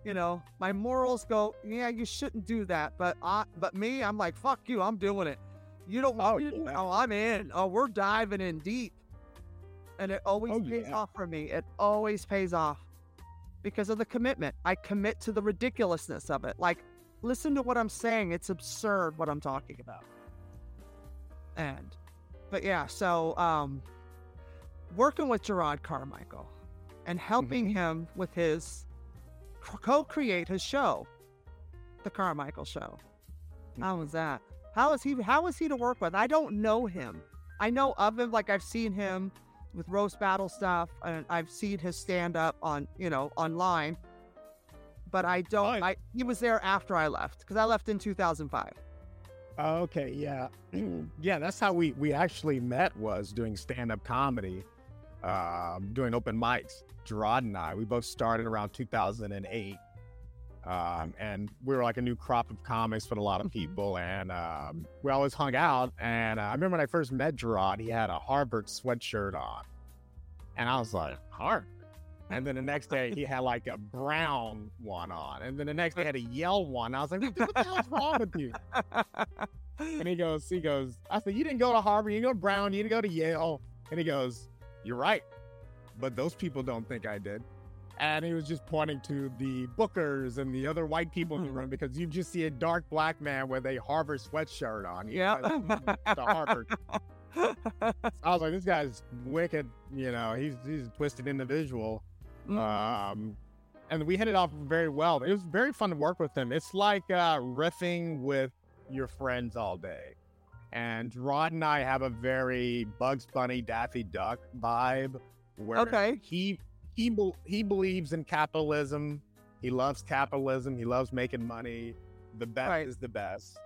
You know, my morals go, yeah, you shouldn't do that. But I, but me, I'm like, fuck you, I'm doing it. You don't oh, you, yeah. oh I'm in. Oh, we're diving in deep. And it always oh, pays yeah. off for me. It always pays off because of the commitment. I commit to the ridiculousness of it. Like, listen to what I'm saying. It's absurd what I'm talking about. And, but yeah, so um, working with Jerrod Carmichael and helping mm-hmm. him with his, co-create his show, The Carmichael Show. Mm-hmm. How was that? How is he, how is he to work with? I don't know him. I know of him, like I've seen him with Roast Battle stuff, and I've seen his stand-up on, you know, online, but I don't, I, he was there after I left, because I left in two thousand five. Okay, yeah. yeah, that's how we, we actually met, was doing stand-up comedy, uh, doing open mics. Jerrod and I, we both started around two thousand eight, um, and we were like a new crop of comics with a lot of people, and um, we always hung out, and uh, I remember when I first met Jerrod, he had a Harvard sweatshirt on, and I was like, Harvard? And then the next day, he had like a brown one on, and then the next day, he had a yellow one, I was like, what the hell's wrong with you? And he goes, he goes, I said, you didn't go to Harvard, you didn't go to Brown, you didn't go to Yale, and he goes, you're right. But those people don't think I did. And he was just pointing to the bookers and the other white people in the room, because you just see a dark black man with a Harvard sweatshirt on. Yeah. To Harvard. So I was like, this guy's wicked. You know, he's, he's a twisted individual. Mm. Um, and we hit it off very well. It was very fun to work with him. It's like uh, riffing with your friends all day. And Jerrod and I have a very Bugs Bunny, Daffy Duck vibe. Where okay. he he he believes in capitalism. He loves capitalism. He loves making money. The best right. is the best.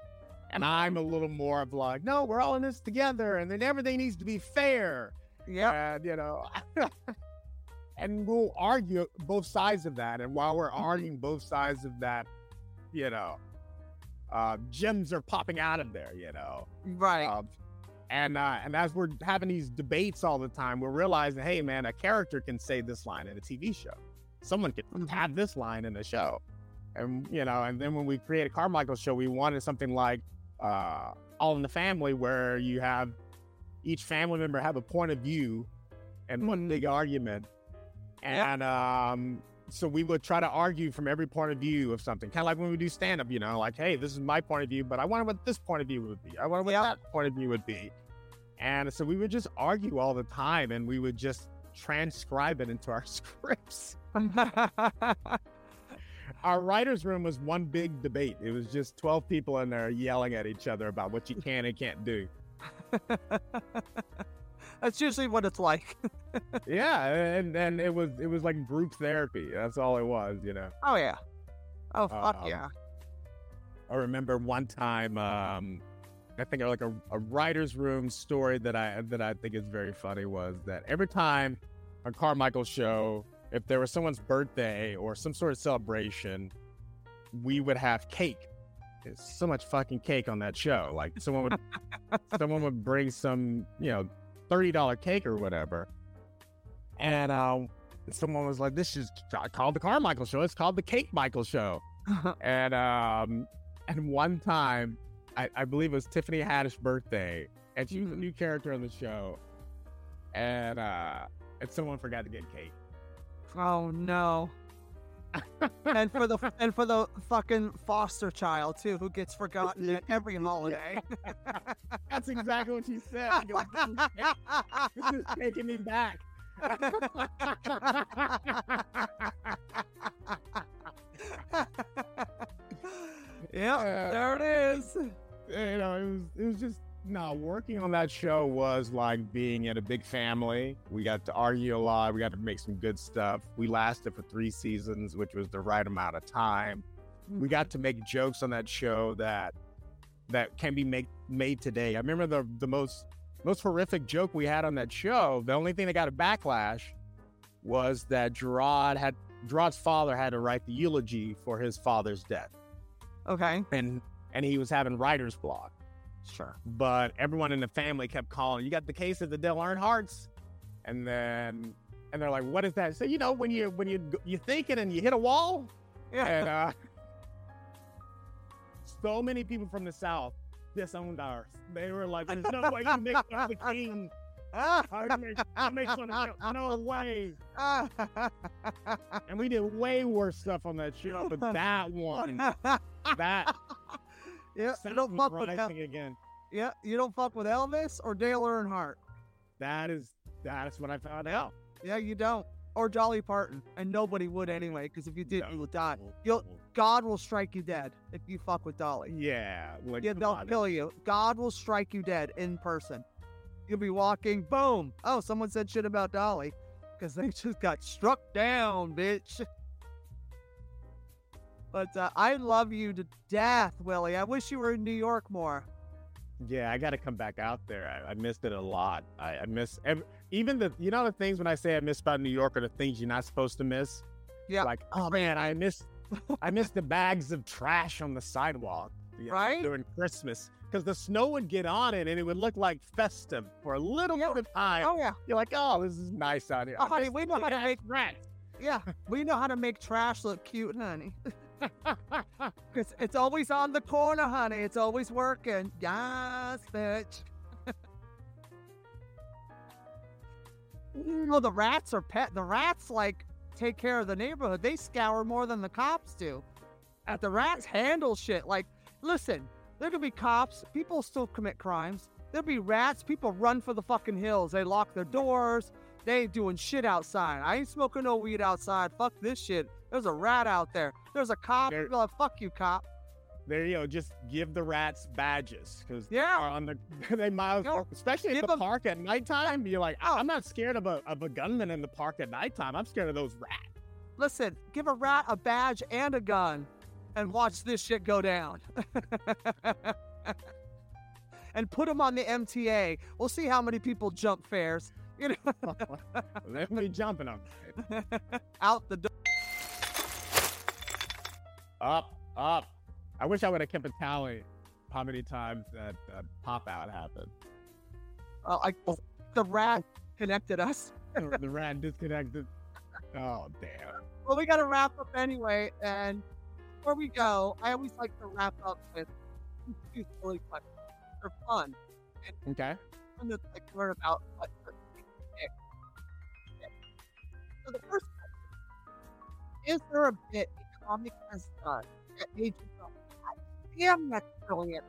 And I'm a little more of like, no, we're all in this together, and then everything needs to be fair. Yeah, and you know, and we'll argue both sides of that. And while we're arguing both sides of that, you know, uh, gems are popping out of there. You know, right. Uh, And uh, and as we're having these debates all the time, we're realizing, hey, man, a character can say this line in a T V show. Someone could have this line in a show. And, you know, and then when we created Carmichael Show, we wanted something like uh, All in the Family, where you have each family member have a point of view and one mm-hmm. big argument. And yeah. um, so we would try to argue from every point of view of something. Kind of like when we do stand-up, you know, like, hey, this is my point of view, but I wonder what this point of view would be. I wonder what yeah. that point of view would be. And so we would just argue all the time, and we would just transcribe it into our scripts. Our writer's room was one big debate. It was just twelve people in there yelling at each other about what you can and can't do. That's usually what it's like. yeah, and and it was it was like group therapy. That's all it was, you know. Oh yeah. Oh fuck um, yeah. I remember one time. Um, I think like a, a writer's room story that I that I think is very funny was that every time on Carmichael Show, if there was someone's birthday or some sort of celebration, we would have cake. There's so much fucking cake on that show. Like someone would someone would bring some, you know, thirty dollars cake or whatever. And uh, someone was like, this is called the Carmichael Show. It's called the Cake Michael Show. and um, and one time, I, I believe it was Tiffany Haddish's birthday, and she was a new character on the show, and uh, and someone forgot to get cake. Oh no! and for the and for the fucking foster child too, who gets forgotten at every holiday. That's exactly what she said. She goes, this is taking me back. Yeah, uh, there it is. You know, it was it was just no working on that show was like being in a big family. We got to argue a lot. We got to make some good stuff. We lasted for three seasons, which was the right amount of time. We got to make jokes on that show that that can be made made today. I remember the the most most horrific joke we had on that show. The only thing that got a backlash was that Jerrod had Jerrod's father had to write the eulogy for his father's death. Okay. And and he was having writer's block. Sure. But everyone in the family kept calling, you got the case of the Dale Earnhardts? And then and they're like, what is that? So, you know, when you when you you're thinking and you hit a wall. Yeah. And uh so many people from the South disowned ours. They were like, there's no way you make fun of the king. I make, I make fun of him. No way. And we did way worse stuff on that show, but that one, that. Yeah, you don't fuck with Elvis again. Yeah, you don't fuck with Elvis or Dale Earnhardt. That is, that is what I found out. Yeah, you don't. Or Dolly Parton, and nobody would anyway, because if you did, you would die. You'll, God will strike you dead if you fuck with Dolly. Yeah, like, yeah, they'll kill you. God will strike you dead in person. You'll be walking, boom. Oh, someone said shit about Dolly, because they just got struck down, bitch. But uh, I love you to death, Willie. I wish you were in New York more. Yeah, I got to come back out there. I, I missed it a lot. I, I miss every, even the, you know, the things when I say I miss about New York are the things you're not supposed to miss. Yeah. Like, oh man, I miss, I miss the bags of trash on the sidewalk. You know, right? During Christmas. Because the snow would get on it and it would look like festive for a little yeah. bit of time. Oh, yeah. You're like, oh, this is nice out here. Oh, honey, we know how to make trash. Yeah, we know how to make trash look cute, honey. Because it's always on the corner, honey. It's always working. Yes, bitch. Well, the rats are pet. The rats, like, take care of the neighborhood. They scour more than the cops do. At the rats handle shit. Like, listen. There could be cops. People still commit crimes. There'll be rats. People run for the fucking hills. They lock their doors. They ain't doing shit outside. I ain't smoking no weed outside. Fuck this shit. There's a rat out there. There's a cop. There, oh, fuck you, cop. There you go. Just give the rats badges. Cause yeah. On the, they miles, you know, especially at the them, park at nighttime. You're like, oh, I'm not scared of a, of a gunman in the park at nighttime. I'm scared of those rats. Listen, give a rat a badge and a gun. And watch this shit go down. And put them on the M T A. We'll see how many people jump fares. You know, they'll be jumping them out the door. Up, up. I wish I would have kept a tally. How many times that uh, pop out happened? Oh, I, the rat connected us. the, the rat disconnected. Oh damn. Well, we got to wrap up anyway, and. Before we go, I always like to wrap up with two silly questions. They're fun. And okay. Fun to like learn about what you're doing. So the first question: is there a bit a comic has done that made you feel like, damn, that's brilliant?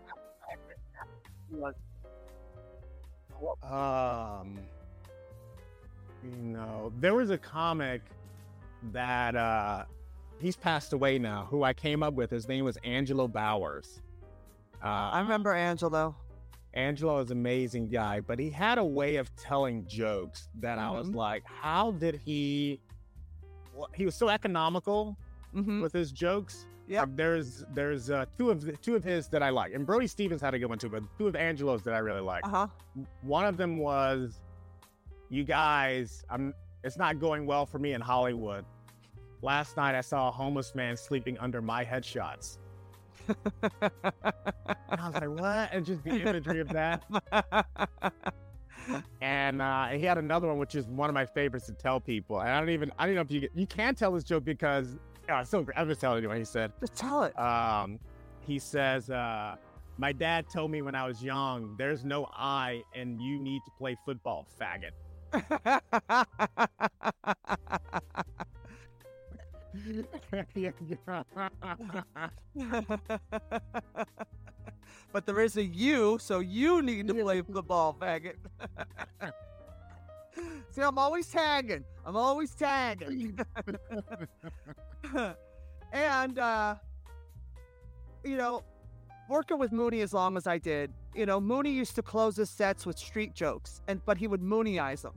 Um, you know, there was a comic that uh. He's passed away now, who I came up with. His name was Angelo Bowers. Uh, I remember Angelo. Angelo is an amazing guy, but he had a way of telling jokes that mm-hmm. I was like, how did he... Well, he was so economical mm-hmm. with his jokes. Yeah, um, There's there's uh, two of the, two of his that I like. And Brody Stevens had a good one too, but two of Angelo's that I really like. Uh-huh. One of them was, you guys, I'm, it's not going well for me in Hollywood. Last night, I saw a homeless man sleeping under my headshots. And I was like, what? And just the imagery of that. And uh, he had another one, which is one of my favorites to tell people. And I don't even, I don't know if you get, you can tell this joke because, oh, it's so great. I'm just telling you what he said. Just tell it. Um, he says, uh, my dad told me when I was young, there's no I and you need to play football, faggot. But there is a you, so you need to play football, faggot. See, I'm always tagging. I'm always tagging. And, uh, you know, working with Mooney as long as I did, you know, Mooney used to close his sets with street jokes, and but he would Mooneyize them.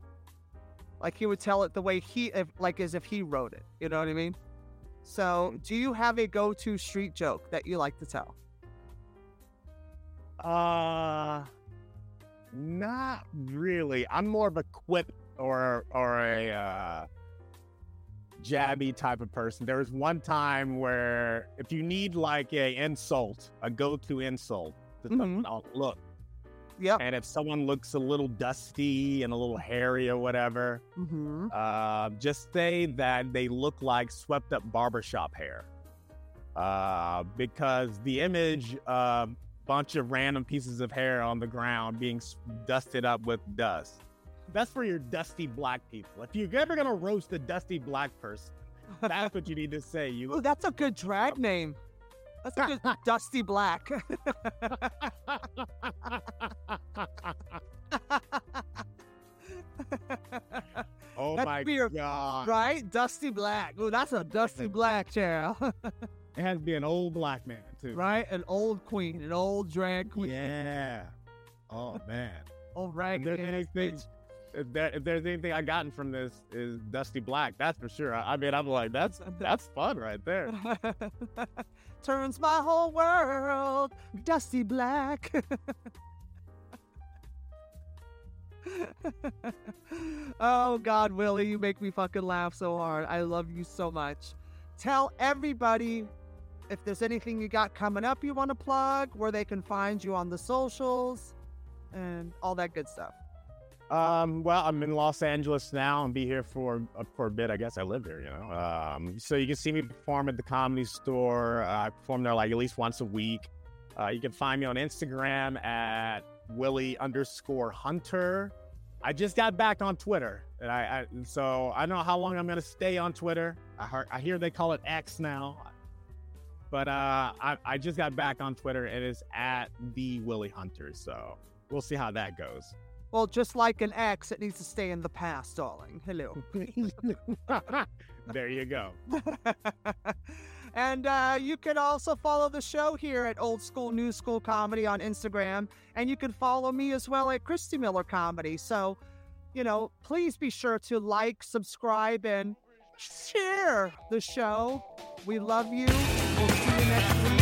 Like he would tell it the way he, if, like as if he wrote it. You know what I mean? So do you have a go-to street joke that you like to tell? Uh, not really. I'm more of a quip or or a uh, jabby type of person. There was one time where if you need like a insult, a go-to insult, mm-hmm. I'll look. Yeah. And if someone looks a little dusty and a little hairy or whatever, mm-hmm. uh, just say that they look like swept up barbershop hair. Uh, because the image of a bunch of random pieces of hair on the ground being dusted up with dust, that's for your dusty black people. If you're ever going to roast a dusty black person, that's what you need to say. You. Oh, that's a good drag name. That's a good dusty black. Oh, that's my your, God. Right? Dusty black. Oh, that's a dusty black, Cheryl. It has to be an old black man, too. Right? An old queen, an old drag queen. Yeah. Oh, man. Old rag. If, anything, if, there, if there's anything I've gotten from this is dusty black, that's for sure. I, I mean, I'm like, that's that's fun right there. Turns my whole world dusty black. Oh, God, Willie, you make me fucking laugh so hard. I love you so much. Tell everybody if there's anything you got coming up you want to plug, where they can find you on the socials and all that good stuff. Um, well, I'm in Los Angeles now and be here for, for a bit. I guess I live here, you know. Um, so you can see me perform at the Comedy Store. Uh, I perform there like at least once a week. Uh, you can find me on Instagram at Willie underscore Hunter. I just got back on Twitter, and I, I so I don't know how long I'm going to stay on Twitter. I, heard, I hear they call it X now, but uh, I, I just got back on Twitter, and it's at the Willie Hunter. So we'll see how that goes. Well, just like an X, it needs to stay in the past, darling. Hello. There you go. And uh, you can also follow the show here at Old School New School Comedy on Instagram. And you can follow me as well at Christy Miller Comedy. So, you know, please be sure to like, subscribe, and share the show. We love you. We'll see you next week.